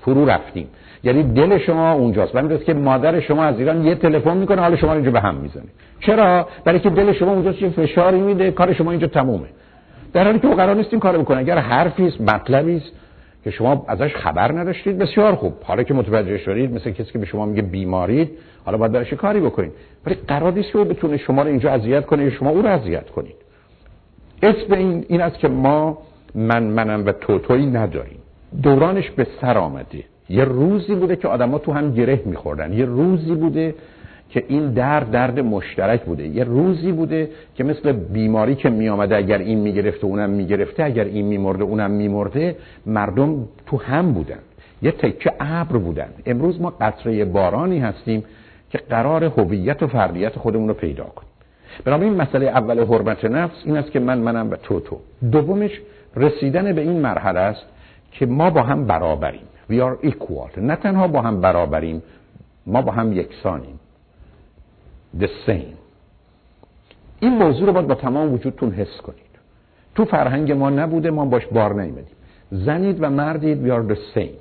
فرو رفتیم. یعنی دل شما اونجاست. من میگم که مادر شما از ایران یه تلفن میکنه، حالا شما اینجا به هم میزنید. چرا؟ برای که دل شما اونجاست، یه فشاری میده، کار شما اینجا تمومه. در حالی که او قرار نیست این کارو بکنه. اگر حرفی است، مطلبی است که شما ازش خبر نداشتید، بسیار خوب. حالا که متوجه شدید، مثل کسی که به شما میگه بیمارید، حالا باید برایش کاری بکنید. ولی قرار نیست که بتونه شما رو اینجا اذیت کنه یا شما او رو اذیت کنید. اسم این است که ما منم و تویی نداریم. دورانش به سر آمده. یه روزی بوده که آدم‌ها تو هم گره می‌خوردن. یه روزی بوده که این درد مشترک بوده. یه روزی بوده که مثل بیماری که می آمده، اگر این می گرفته اونم می گرفته، اگر این می مرده اونم می مرده، مردم تو هم بودن، یه تکه ابر بودن. امروز ما قطره بارانی هستیم که قرار هویت و فردیت خودمون رو پیدا کنیم. بنابراین مسئله اول حرمت نفس این است که منم و تو. دومش رسیدن به این مرحله است که ما با هم برابریم. We are equal. نه تنها با هم برابریم، ما با هم یکسانیم. The same. این موضوع رو باید با تمام وجودتون حس کنید. تو فرهنگ ما نبوده، ما باش بار نمیدیم. زنید و مردید we are the same.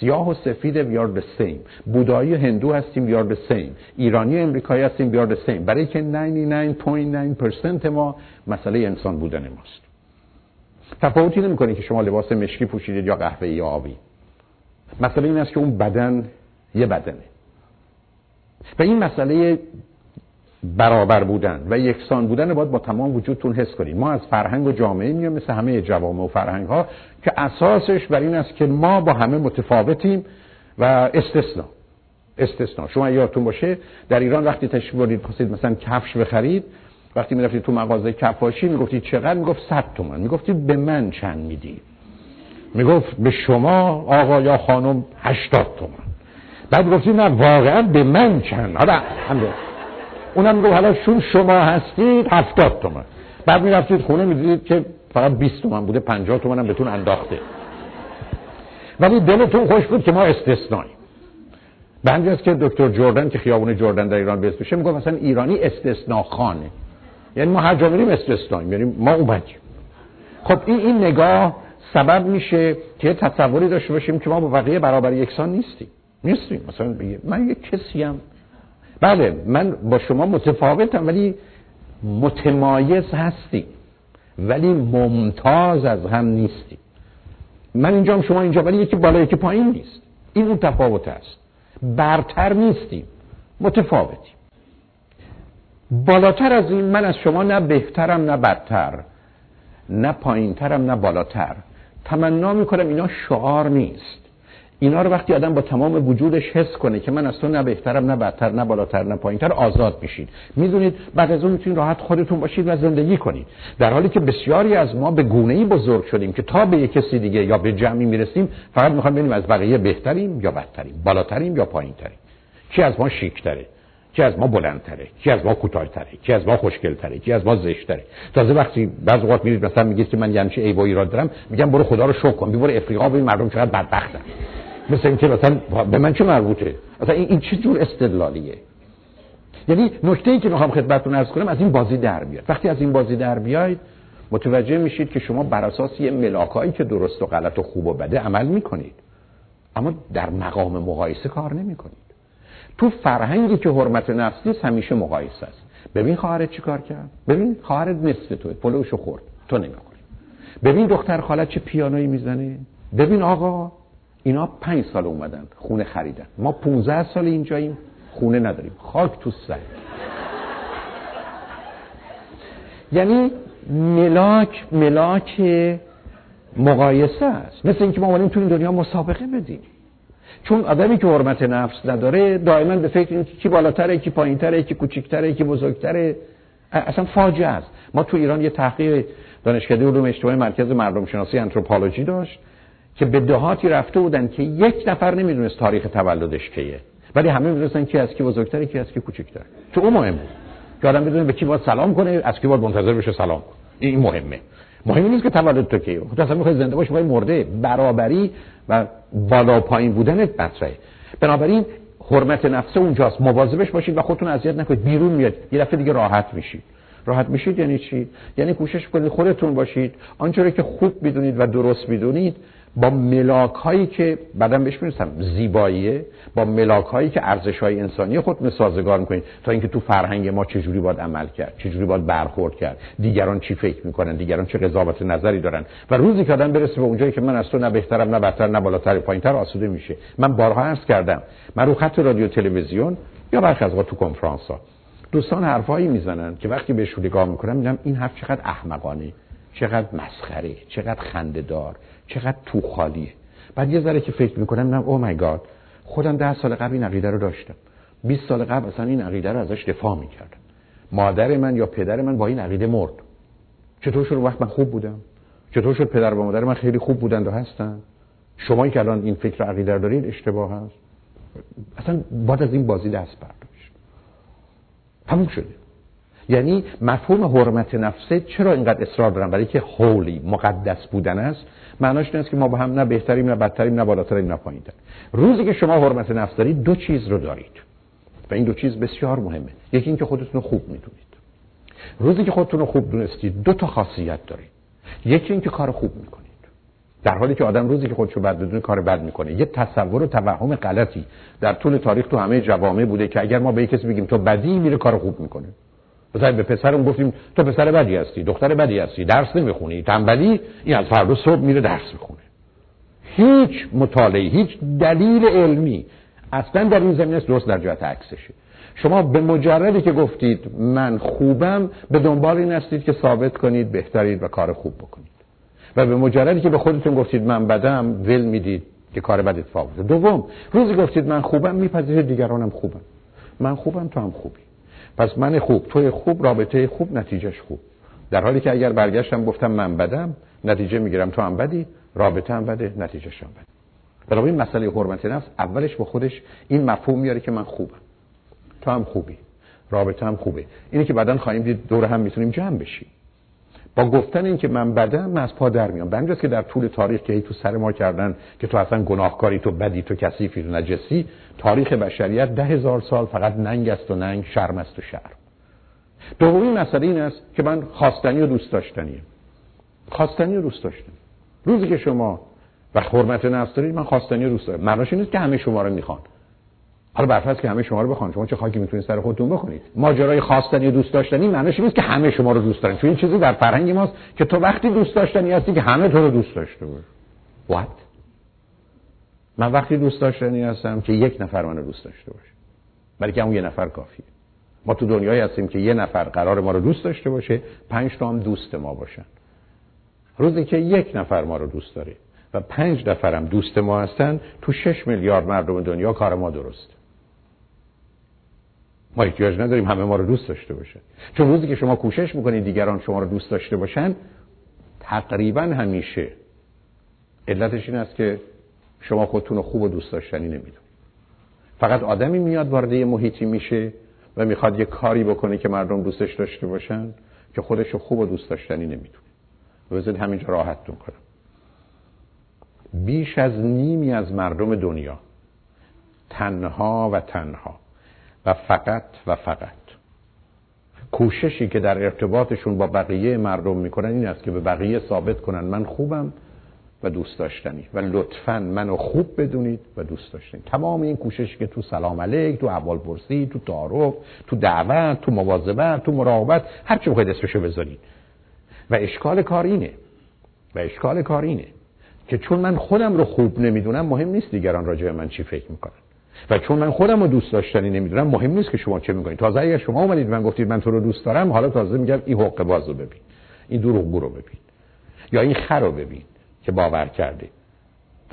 سیاه و سفید we are the same. بودایی هندو هستیم we are the same. ایرانی امریکایی هستیم we are the same. برای که 99.9% ما مسئله انسان بودن ماست. تفاوتی نمی‌کنه که شما لباس مشکی پوشیدید یا قهوه‌ای یا آبی. مسئله این است که اون بدن یه بدنه و این مسئله برابر بودن و یکسان بودن باید با تمام وجودتون حس کنید. ما از فرهنگ و جامعه میایم مثل همه جوامع و فرهنگ ها که اساسش بر این است که ما با همه متفاوتیم و استثنا. شما یادتون باشه در ایران وقتی تشریف بردید خواستید مثلا کفش بخرید، وقتی میرفتید تو مغازه کفاشی میگفتید چقدر؟ میگفت 100 تومان. میگفتید به من چند میدی؟ میگفت به شما آقا یا خانم 80 تومان. بعد گفتید نه واقعا به من چند؟ حالا اونم میگفت حالا چون شما هستید 70 تومان. بعد میرفتید خونه میدیدید که فقط 20 تومان بوده، 50 تومان هم بهتون انداخته. ولی دلتون خوش بود که ما استثنایی. بنده است که دکتر جردن که خیابون جردن در ایران بهش میشه میگفت مثلا ایرانی استثناخانه، یعنی ما هر جا میریم استثناییم، یعنی ما اومدیم. خب این نگاه سبب میشه که تصوری داشته باشیم که ما با بقیه برابر یکسان نیستیم. مثلا بگید من یک کسی ام، بله من با شما متفاوتم ولی متمایز هستیم، ولی ممتاز از هم نیستیم. من اینجام شما اینجا، ولی یکی بالا یکی پایین نیست. این اون تفاوت است. برتر نیستیم، متفاوتیم. بالاتر از این، من از شما نه بهترم نه بدتر، نه پایینترم نه بالاتر. تمنا میکنم اینا شعار نیست. اینا رو وقتی آدم با تمام وجودش حس کنه که من از تو نه بهترم نه بدتر نه بالاتر نه پایینتر، آزاد میشید. میدونید بعد از اون میتونید راحت خودتون باشید و زندگی کنید، در حالی که بسیاری از ما به گونه‌ای بزرگ شدیم که تا به یک کسی دیگه یا به جمعی میرسیم فقط میخوایم ببینیم از بقیه بهتریم یا بدتریم، بالاتریم یا پایینتریم، کی از ما شیک‌تره، کی از ما بلندتره، کی از ما کوتاه‌تره، کی از ما خوشگل‌تره، کی از ما زشت‌تره. تازه وقتی بعض اوقات میرید مثلا میگید که من یه همچین عیب و ایراد دارم، میگم برو خدا رو شکر کن، برو افریقا ببین مردم چقدر بدبختن. مثل اینکه مثلا به من چه مربوطه؟ اصلا این چه جور استدلالیه؟ یعنی نکته‌ای که میخوام خدمتتون عرض کنم از این بازی در بیاد. وقتی از این بازی در بیاید متوجه میشید که شما بر اساس یه ملاکایی که درست و غلط و خوب و بده عمل میکنید، اما در مقام مقایسه کار نمیکنید. تو فرهنگی که حرمت نفس نیست همیشه مقایسه است. ببین خواهرت چیکار کرد؟ ببین خواهرت نصف توئه، پلوشو خورد، تو نگاه کن. ببین دختر خاله‌ت چه پیانویی میزنه؟ ببین آقا اینا 5 سال اومدن خونه خریدن، ما 15 سال اینجاییم خونه نداریم، خاک تو سر. یعنی ملاک مقایسه است. مثل اینکه ما اومدیم تو این دنیا مسابقه بدیم. چون آدمی که حرمت نفس نداره دائما به فکر اینه کی بالاتره، کی پایینتره، کی کوچیکتره، کی بزرگتره. اصلا فاجعه است. ما تو ایران یه تحقیق دانشکده علوم اجتماعی مرکز مردم شناسی آنتروپولوژی داشت که به دهاتی رفته بودن که یک نفر نمیدونست تاریخ تولدش کیه، ولی همه میدونستن کی از کی بزرگتره، کی از کی کوچیک‌تره. تو اون مهم بود که آدم بدونه به کی باید سلام کنه، از کی باید منتظر بشه سلام کنه. این مهمه. مهم نیست که تولد تو کیه. خودت اصلا میخوای زنده باشی، میخوای مرده. برابری و بالا پایین بودنت مطرحه. بنابراین حرمت نفس اونجاست. مواظبش باشید و خودتون اذیت نکنید. بیرون میاد یه دفعه دیگه راحت میشید. یعنی چی؟ یعنی کوشش کنید خودتون باشید. آنچه که خوب میدونید و درست میدونید با ملاک‌هایی که بعدم بهش میرسم، زیباییه، با ملاک‌هایی که ارزش‌های انسانی خودتون سازگار می‌کنید، تا اینکه تو فرهنگ ما چه جوری باید عمل کرد، چه جوری باید برخورد کرد، دیگران چی فکر می‌کنن، دیگران چه قضاوت نظری دارن. و روزی که آدم برسه به اونجایی که من از تو نه بهترم نه بدتر نه بالاتر پایینتر، آسوده میشه. من بارها عرض کردم، من رو خط رادیو تلویزیون یا برخی از وقت تو کنفرانس‌ها دوستان حرفایی میزنن که وقتی بهش نگاه می‌کنم میگم این حرف چقدر احمقانه، چقدر مسخره، چقدر خنده‌دار، چقدر تو خالیه. بعد یه ذره که فکر میکنم میگم او مای گاد، خودم 10 سال قبل این عقیده رو داشتم، 20 سال قبل اصلا این عقیده رو ازش دفاع میکردم، مادر من یا پدر من با این عقیده مرد. چطور شد وقت من خوب بودم؟ چطور شد پدر و مادر من خیلی خوب بودند و هستن؟ شما که الان این فکر و عقیده رو دارید اشتباه هست. اصلا بعد از این بازی دست برداشت، تموم شده. یعنی مفهوم حرمت نفسه چرا اینقدر اصرار دارن؟ برای که هولی، مقدس بودن است. معناش این است که ما با هم نه بهتریم نه بدتریم نه بالاتریم نه پایینتریم. روزی که شما حرمت نفس دارید دو چیز رو دارید و این دو چیز بسیار مهمه. یکی این که خودتون رو خوب میدونید. روزی که خودتون رو خوب دونستید دو تا خاصیت دارید. یکی این که کار خوب میکنید، در حالی که آدم روزی که خودشو بد بدونه کار بد میکنه. یه تصور و توهم غلطی در طول تاریخ تو همه جوامع بوده که اگر ما به کسی بگیم تو بدی، میره کار خوب میکنه. مثلا به پسرم گفتیم تو پسر بدی هستی، دختر بدی هستی، درس نمیخونی، تنبلی، این از فردا صبح میره درس میخونه. هیچ مطالعه، هیچ دلیل علمی اصلا در این زمینه درست در جهت عکسشه. شما به مجردی که گفتید من خوبم، به دنبال این هستید که ثابت کنید بهترید و کار خوب بکنید، و به مجردی که به خودتون گفتید من بدم، ول میدید که کار بد اتفاق بیفته. دوم، روزی گفتید من خوبم، میپذیرید دیگرانم خوبم، من خوبم تو هم خوبی، پس من خوب تو خوب، رابطه خوب، نتیجهش خوب. در حالی که اگر برگشتم گفتم من بدم، نتیجه میگیرم تو هم بدی، رابطه هم بده، نتیجهش هم بده. برای این مسئله حرمت نفس اولش با خودش این مفهوم میاره که من خوبم، تو هم خوبی، رابطه هم خوبه. اینی که بعداً خواهیم دید دور هم میتونیم جمع بشیم. با گفتن این که من بدم، من از پا در میام. به همین که در طول تاریخ که تو سر ما کردن که تو اصلا گناهکاری، تو بدی، تو کثیفی، تو نجسی، تاریخ بشریت 10,000 سال فقط ننگ است و ننگ، شرم است و شرم. دومین مسئله این است که من خواستنی و دوست داشتنیم. خواستنی و دوست داشتن. روزی که شما و حرمت نفس دارید، من خواستنی و دوست دارم. معنیش این نیست که همه شما رو میخوان. حالا برفرض که همه شما رو بخوان، شما چه خاکی میتونید سر خودتون بکنید؟ ماجرای خواستنی و دوست داشتنی معنیش نیست که همه شما رو دوست دارن. چون این چیزی در فرهنگ ماست که تو وقتی دوست داشتنی هستی که همه تو رو دوست داشته باشه. وات؟ من وقتی دوست داشتنی هستم که یک نفر منو دوست داشته باشه. بلکه اون یه نفر کافیه. ما تو دنیایی هستیم که یه نفر قرار ما رو دوست داشته باشه، 5 تا هم دوست ما باشن. روزی که یک نفر ما رو دوست داره و 5 نفرم دوست ما هستن، تو 6 میلیارد مردم دنیا کار ما درست. ما احتیاج نداریم همه ما رو دوست داشته باشن، چون روزی که شما کوشش میکنید دیگران شما رو دوست داشته باشن، تقریبا همیشه علتش این است که شما خودتون رو خوب و دوست داشتنی نمیدونید. فقط آدمی میاد وارد محیطی میشه و میخواد یه کاری بکنه که مردم دوستش داشته باشن که خودش رو خوب و دوست داشتنی نمیدونه. بذارید همینجا راحتتون کنم. بیش از نیمی از مردم دنیا تنها و فقط کوششی که در ارتباطشون با بقیه مردم میکنن این است که به بقیه ثابت کنن من خوبم و دوست داشتنی، و لطفاً منو خوب بدونید و دوست داشتنی. تمام این کوششی که تو سلام علیک، تو احوالپرسی، تو تعارف، تو دعوت، تو مواظبت، تو مراقبت، هر چی بخواید اسمشو بذارید. و اشکال کار اینه که چون من خودم رو خوب نمیدونم، مهم نیست دیگران راجع به من چی فکر میکنن، و چون من خودم رو دوست داشتنی نمیدونم، مهم نیست که شما چه میکنید. تازه اگر شما اومدید من گفتید من تو رو دوست دارم، حالا تازه میگم این حقه باز رو ببین، این دروغگو رو ببین، یا این خر رو ببین که باور کرده.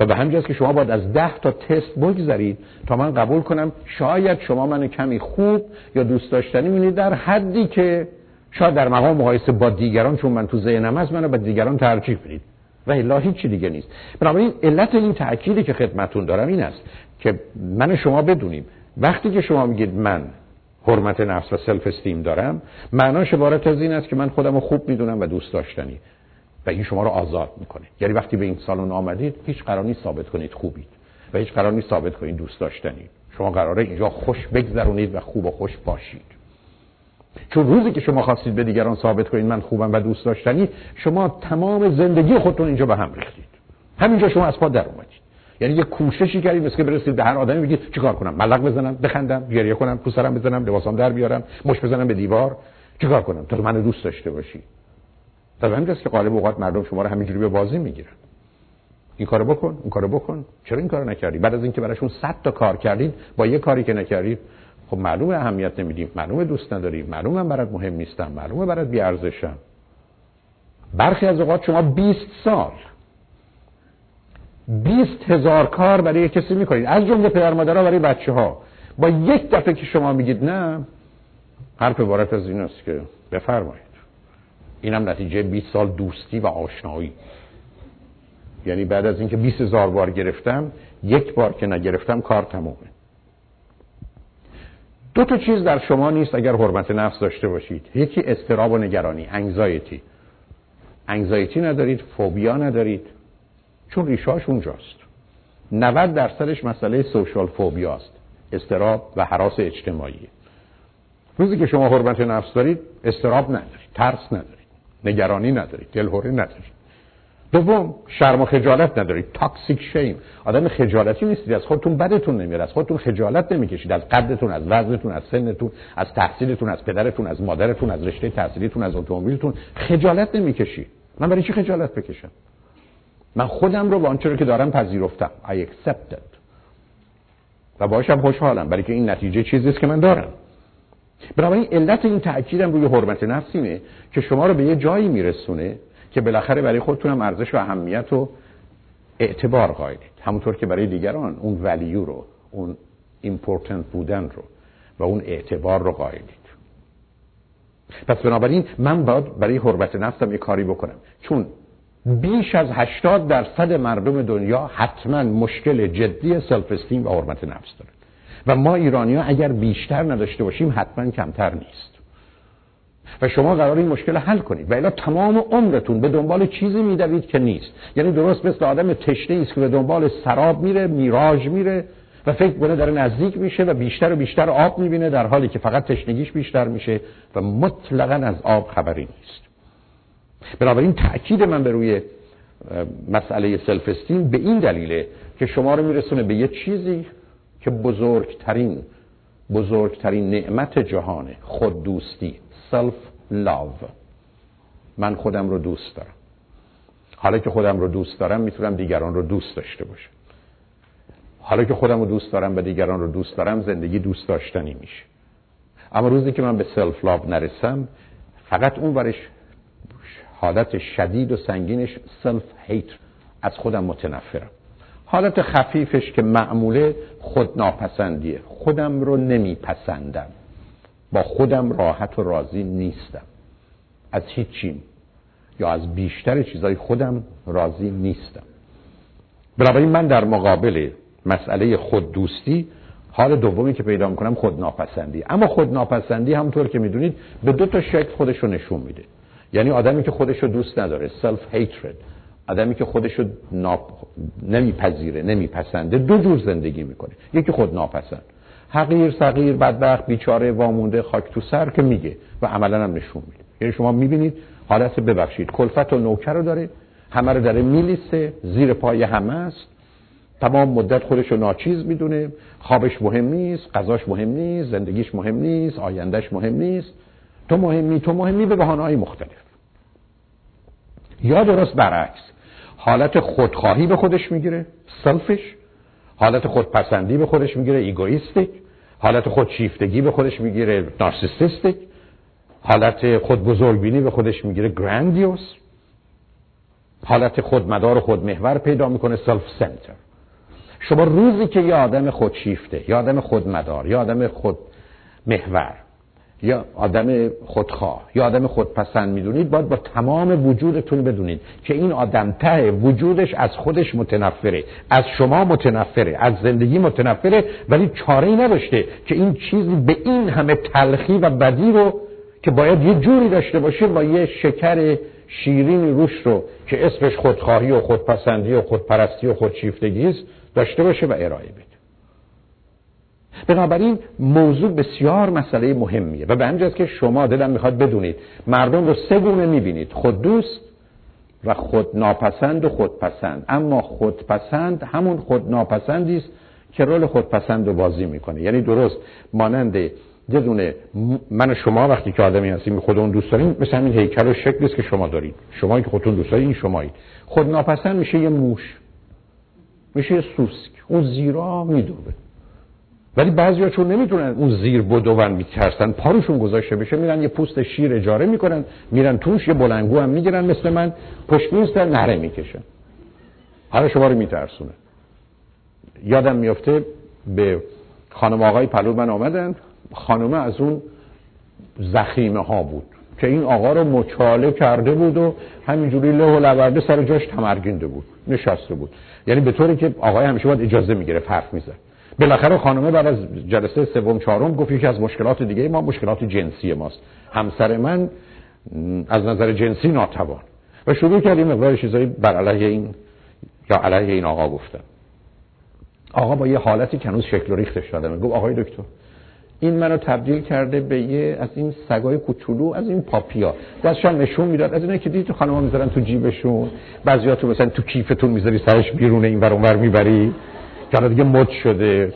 و به همین جاست که شما باید از 10 تا تست بگذرید تا من قبول کنم شاید شما منو کمی خوب یا دوست داشتنی میبینید، در حدی که شاید در مقام مقایسه با دیگران، چون من تو ذهنم هست، منو با دیگران ترجیح بدید و الا هیچ دیگه نیست. بنابراین علت این تأکیدی که خدمتتون دارم این است که من شما بدونیم وقتی که شما میگید من حرمت نفس و سلف استیم دارم، معناش عبارت از این است که من خودم رو خوب میدونم و دوست داشتنی، و این شما رو آزاد میکنه. یعنی وقتی به این سالن آمدید، هیچ قرار نیست ثابت کنید خوبید و هیچ قرار نیست ثابت کنید دوست داشتنی. شما قراره اینجا خوش بگذرونید و خوب و خوش باشید. چون روزی که شما خواستید به دیگران ثابت کنید من خوبم و دوست داشتنی، شما تمام زندگی خودتون اینجا به هم ریختید. همینجا شما از پا در اومدید. یعنی یه کوششی کردید مثل که برسید به هر آدمی بگید چیکار کنم، ملق بزنم، بخندم، گریه کنم، پوست سرم بزنم، لباسام در بیارم، مش بزنم به دیوار، چیکار کنم تا منو دوست داشته باشی. در همینجاست که غالب اوقات مردم شما رو همینجوری به بازی میگیرن. این کارو بکن، اون کارو بکن، چرا این کارو نکردی؟ بعد از اینکه براشون 100 تا کار کردید، با یه کاری که نکردید، خب معلومه اهمیت نمیدیم، معلومه دوست نداریم، معلومه برات مهم نیستم، معلومه برات بی ارزشم. برخی از اوقات شما 20 سال 20,000 کار برای کسی میکنید، از جمله پدر مادرها برای بچه‌ها. با یک دفعه که شما میگید نه، حرف عبارت از این است که بفرمایید. اینم نتیجه 20 سال دوستی و آشنایی. یعنی بعد از اینکه 20,000 بار گرفتم، یک بار که نگرفتم کار تمومه. 2 چیز در شما نیست اگر حرمت نفس داشته باشید. یکی اضطراب و نگرانی، انگزایتی ندارید، فوبیا ندارید، چون ریشه‌اش اونجاست. 90% مسئله سوشال فوبیا است، اضطراب و هراس اجتماعی. روزی که شما حرمت نفس دارید، اضطراب ندارید، ترس ندارید، نگرانی ندارید، دلهوره ندارید. دوم، شرم و خجالت ندارید، تاکسیک شیم. آدم خجالتی نیستید، از خودتون بدتون نمیاد، از خودتون خجالت نمیکشید، از قدتون، از وزنتون، از سنتون، از تحصیلتون، از پدرتون، از مادرتون، از رشته تحصیلیتون، از اتومبیلتون خجالت نمیکشید. من برای چی خجالت بکشم؟ من خودم رو با آنچه رو که دارم پذیرفتم. I accept it. و باشم خوشحالم، برای که این نتیجه چیزیست که من دارم. بنابراین علت این تأکیدم روی حرمت نفسیمه که شما رو به یه جایی میرسونه که بالاخره برای خودتونم ارزش و اهمیت و اعتبار قائلید، همونطور که برای دیگران اون ولیو رو، اون ایمپورتنت بودن رو و اون اعتبار رو قائلید. پس بنابراین من باید برای حرمت نفسم یه کاری بکنم، چون بیش از 80% مردم دنیا حتما مشکل جدی سلف استیم و حرمت نفس دارن و ما ایرانی‌ها اگر بیشتر نداشته باشیم حتما کمتر نیست. و شما قراره این مشکل حل کنید و الا تمام عمرتون به دنبال چیزی می‌دوید که نیست. یعنی درست مثل آدم تشنه‌ای است که به دنبال سراب میره، میراژ میره و فکر کنه داره نزدیک میشه و بیشتر و بیشتر آب می‌بینه، در حالی که فقط تشنگیش بیشتر میشه و مطلقاً از آب خبری نیست. بنابراین تأکید من بر روی مسئله سلف استیم به این دلیله که شما رو میرسونه به یه چیزی که بزرگترین نعمت جهانه، خود دوستی، self love. من خودم رو دوست دارم. حالا که خودم رو دوست دارم میتونم دیگران رو دوست داشته باشم. حالا که خودم رو دوست دارم و دیگران رو دوست دارم، زندگی دوست داشتنی میشه. اما روزی که من به self love نرسم، فقط اون ورش حالت شدید و سنگینش self hate، از خودم متنفرم. حالت خفیفش که معموله، خودناپسندیه، خودم رو نمیپسندم، با خودم راحت و راضی نیستم، از هیچیم یا از بیشتر چیزای خودم راضی نیستم. بنابراین من در مقابل مسئله خود دوستی حال دومی که پیدا میکنم خودناپسندی. اما خودناپسندی همونطور که میدونید به دو تا شکل خودش رو نشون میده، یعنی آدمی که خودش رو دوست نداره، self hatred، آدمی که خودش رو نمیپذیره، نمیپسنده، دو جور زندگی میکنه. یکی خود ناپسند، حقیر، صغیر، بدبخت، بیچاره، وامونده، خاک تو سر که میگه و عملا هم نشون میده. یعنی شما میبینید حالت ببخشید کلفت و نوکر رو داره، همه رو داره میلیسه، زیر پای همه است، تمام مدت خودش رو ناچیز میدونه، خوابش مهم نیست، غذاش مهم نیست، زندگیش مهم نیست، آیندهش مهم نیست، تو مهمی به بهانه‌های مختلف. یا درست برعکس، حالت خودخواهی به خودش میگیره، سلفش، حالت خودپسندی به خودش میگیره، ایگویستیک، حالت خودشیفتگی به خودش میگیره، نارسیسیستیک، حالت خودبزرگبینی به خودش میگیره، گراندیوس، حالت خودمدار و خودمحور پیدا میکنه، سلف سنتر. شما روزی که یه آدم خودشیفته، یه آدم خودمدار، یه آدم خودمحور، یا آدم خودخواه، یا آدم خودپسند میدونید، باید با تمام وجودتون بدونید که این آدم ته وجودش از خودش متنفره، از شما متنفره، از زندگی متنفره، ولی چاره‌ای نداشته که این چیزی به این همه تلخی و بدی رو که باید یه جوری داشته باشه با یه شکر شیرین روش رو که اسمش خودخواهی و خودپسندی و خودپرستی و خودشیفتگی است داشته باشه و ارائه بده. بنابراین موضوع بسیار مسئله مهمیه و به همین جاست که شما دلم میخواد بدونید مردم رو سه گونه میبینید، خود دوست و خود ناپسند و خودپسند. اما خودپسند همون خود ناپسندی است که رول خودپسند رو بازی میکنه. یعنی درست مانند یه دونه من و شما وقتی که آدمی هستیم خودمون دوست داریم، مثل همین هیکل و شکلی است که شما دارید، شمایی که خودتون دوست دارید، این شمایید. خود ناپسند میشه یه موش، میشه یه سوسک، اون زیرا میدوبه. ولی بعضیا چون نمیتونن اون زیر بدون، میترسن پاروشون گذاشته بشه، میرن یه پوست شیر اجاره میکنن، میرن توش یه بلنگو هم میگیرن، مثل من پشتیز در نهره میکشن، حالا شما رو میترسونه. یادم میفته به خانم آقای پلومن آمدن، خانمه از اون زخیمه ها بود که این آقا رو مچاله کرده بود و همینجوری له و لورده سر جاش تمرگینده بود، نشسته بود، یعنی به طوری که آقای همیشه باید اجازه میگرفت حرف میزد. بالاخره خانمه بعد از جلسه سوم چهارم گفت یکی از مشکلات دیگه ما مشکلات جنسی ماست، همسر من از نظر جنسی ناتوان، و شروع کردیم مقدار چیزایی بر علیه این یا علیه این آقا گفتن. آقا با یه حالتی کنوز شکل و ریختش دادم، گفت آقای دکتر این منو تبدیل کرده به یه از این سگای کوچولو، از این پاپیا، دستشان نشون میداد، از اینایی که دیدی تو خانم‌ها میذارن تو جیبشون، بعضیا تو مثلا تو کیفتون میذاری سرش بیرون اینور اونور میبری، حالا دیگه مد شده،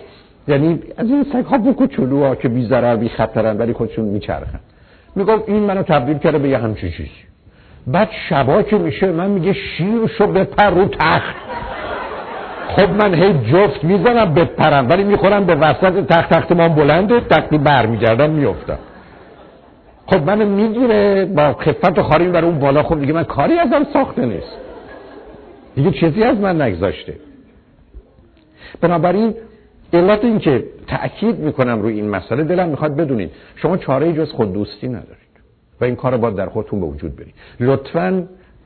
یعنی از این سگ‌ها و کوچولوها که بی ضرر بی خطرن ولی خودشون میچرخن. میگم این منو تبدیل کرده به یه همچین چیزی. بعد شبا که میشه من میگه شیرشو بپر رو تخت. خب من هی جفت میزنم بپرم ولی میخورم به وسط تخت من بلنده تقریبا برمیگردم میافتم. خب من میگیره با خفت و خاریم برای اون بالا. خب دیگه من کاری ازم ساخته نیست دیگه، چیزی از من نگذاشته. بنابراین علت این که تأکید میکنم روی این مسئله، دلم میخواد بدونید شما چاره ای جز خود دوستی ندارید و این کار رو باید در خودتون به وجود برید.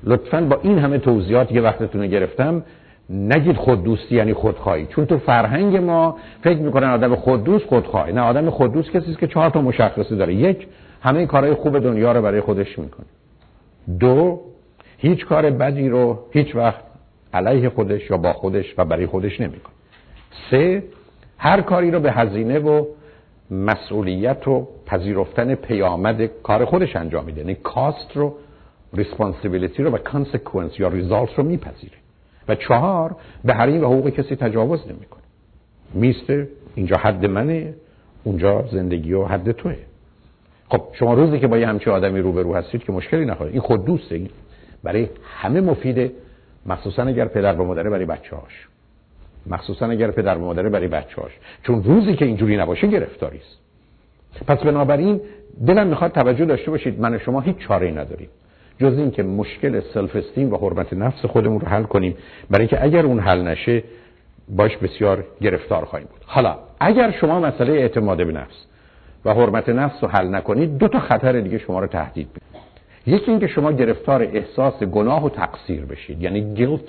لطفاً با این همه توضیحات یه وقتتون رو گرفتم، نگید خود دوستی یعنی خودخواهی، چون تو فرهنگ ما فکر میکنن آدم خود دوست خودخواه. نه، آدم خود دوست کسی است که 4 مشخصه داره. 1، همه کارهای خوب دنیا رو برای خودش میکنه. 2، هیچ کار بدی رو هیچ وقت علیه خودش یا با خودش و برای خودش نمیکنه. 3، هر کاری رو به هزینه و مسئولیت و پذیرفتن پیامد کار خودش انجام میده، یعنی کاست رو، ریسپانسیبیلیتی رو و کانسیکوئنس یا ریزالت رو میپذیره. و 4، به حریم و حقوق کسی تجاوز نمیکنه. میسته اینجا حد منه، اونجا زندگی و حد توه. خب شما روزی که با یه همچین آدمی روبرو هستید که مشکلی نخواهید. این خود دوسته، این برای همه مفیده، مخصوصا اگر پدر و مادر برای بچه‌هاش، چون روزی که اینجوری نباشه گرفتاری است. پس بنابراین دلم میخواد توجه داشته باشید من و شما هیچ چاره‌ای نداریم جز این که مشکل سلف استیم و حرمت نفس خودمون رو حل کنیم، برای اینکه اگر اون حل نشه باش بسیار گرفتار خواهیم بود. حالا اگر شما مسئله اعتماد به نفس و حرمت نفس رو حل نکنید، 2 خطر دیگه شما رو تهدید می‌کنه. یکی اینکه شما گرفتار احساس گناه و تقصیر بشید، یعنی گیلت،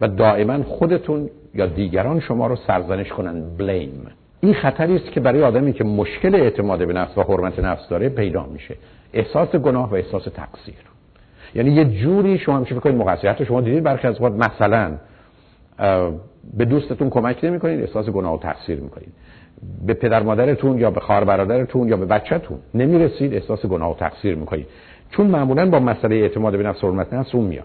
و دائما خودتون یا دیگران شما رو سرزنش کنن، بلیم. این خطری است که برای آدمی که مشکل اعتماد به نفس و حرمت نفس داره پیدا میشه، احساس گناه و احساس تقصیر. یعنی یه جوری شما همیشه فکر کنید مقصر. حتی شما دیدید برخی از اوقات مثلا به دوستتون کمک نمی‌کنید، احساس گناه و تقصیر می‌کنید. به پدر مادرتون یا به خواهر برادرتون یا به بچه‌تون نمی‌رسید، احساس گناه و تقصیر می‌کنید، چون معمولاً با مسئله اعتماد به نفس و حرمت نفس اون میاد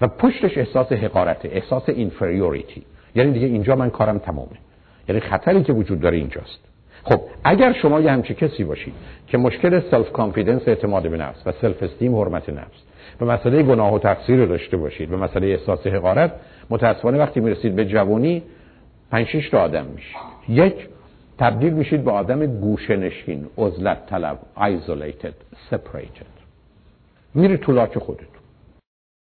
و پشتش احساس حقارت، احساس اینفریوریتی، یعنی دیگه اینجا من کارم تمامه، یعنی خطری که وجود داره اینجاست. خب اگر شما یه همچین کسی باشید که مشکل سلف کانفیدنس، اعتماد به نفس و سلف استیم، حرمت نفس، به مسئله گناه و تقصیر داشته باشید، به مسئله احساس حقارت، متأسفانه وقتی میرسید به جوانی 5-6 تا آدم میشید. 1، تبدیل میشید به آدم گوشه نشین، عزلت طلب، isolated separated. میری تو لاک خودت.